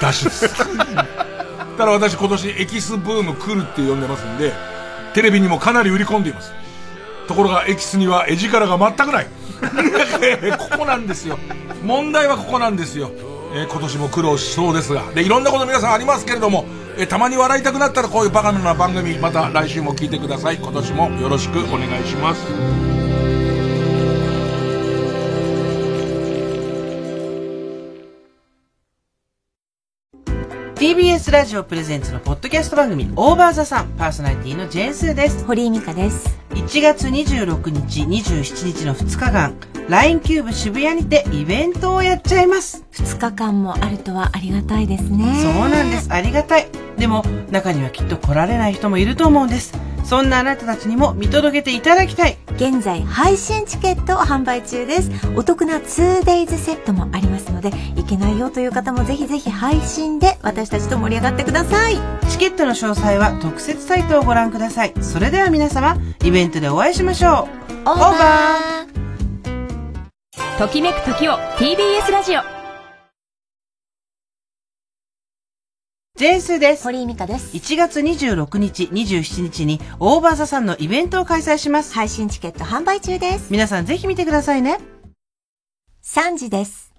出しです。だから私今年エキスブーム来るって呼んでますんで、テレビにもかなり売り込んでいます。ところがエキスには絵力が全くない。ここなんですよ。問題はここなんですよ。今年も苦労しそうですが、でいろんなこと皆さんありますけれども、たまに笑いたくなったらこういうバカな番組、また来週も聞いてください。今年もよろしくお願いします。TBS ラジオプレゼンツのポッドキャスト番組オーバーザサン、パーソナリティのジェーンスーです。堀井美香です。1月26日27日の2日間、 LINE キューブ渋谷にてイベントをやっちゃいます。2日間もあるとはありがたいですね。そうなんです、ありがたい。でも中にはきっと来られない人もいると思うんです。そんなあなたたちにも見届けていただきたい。現在配信チケットを販売中です。お得な 2days セットもありますので、行けないよという方もぜひぜひ配信で私たちと盛り上がってください。チケットの詳細は特設サイトをご覧ください。それでは皆様、イベントでお会いしましょう。オーバー。ときめく時を TBS ラジオ。ジェンスです。堀井美香です。1月26日、27日にオーバーザさんのイベントを開催します。配信チケット販売中です。皆さんぜひ見てくださいね。3時です。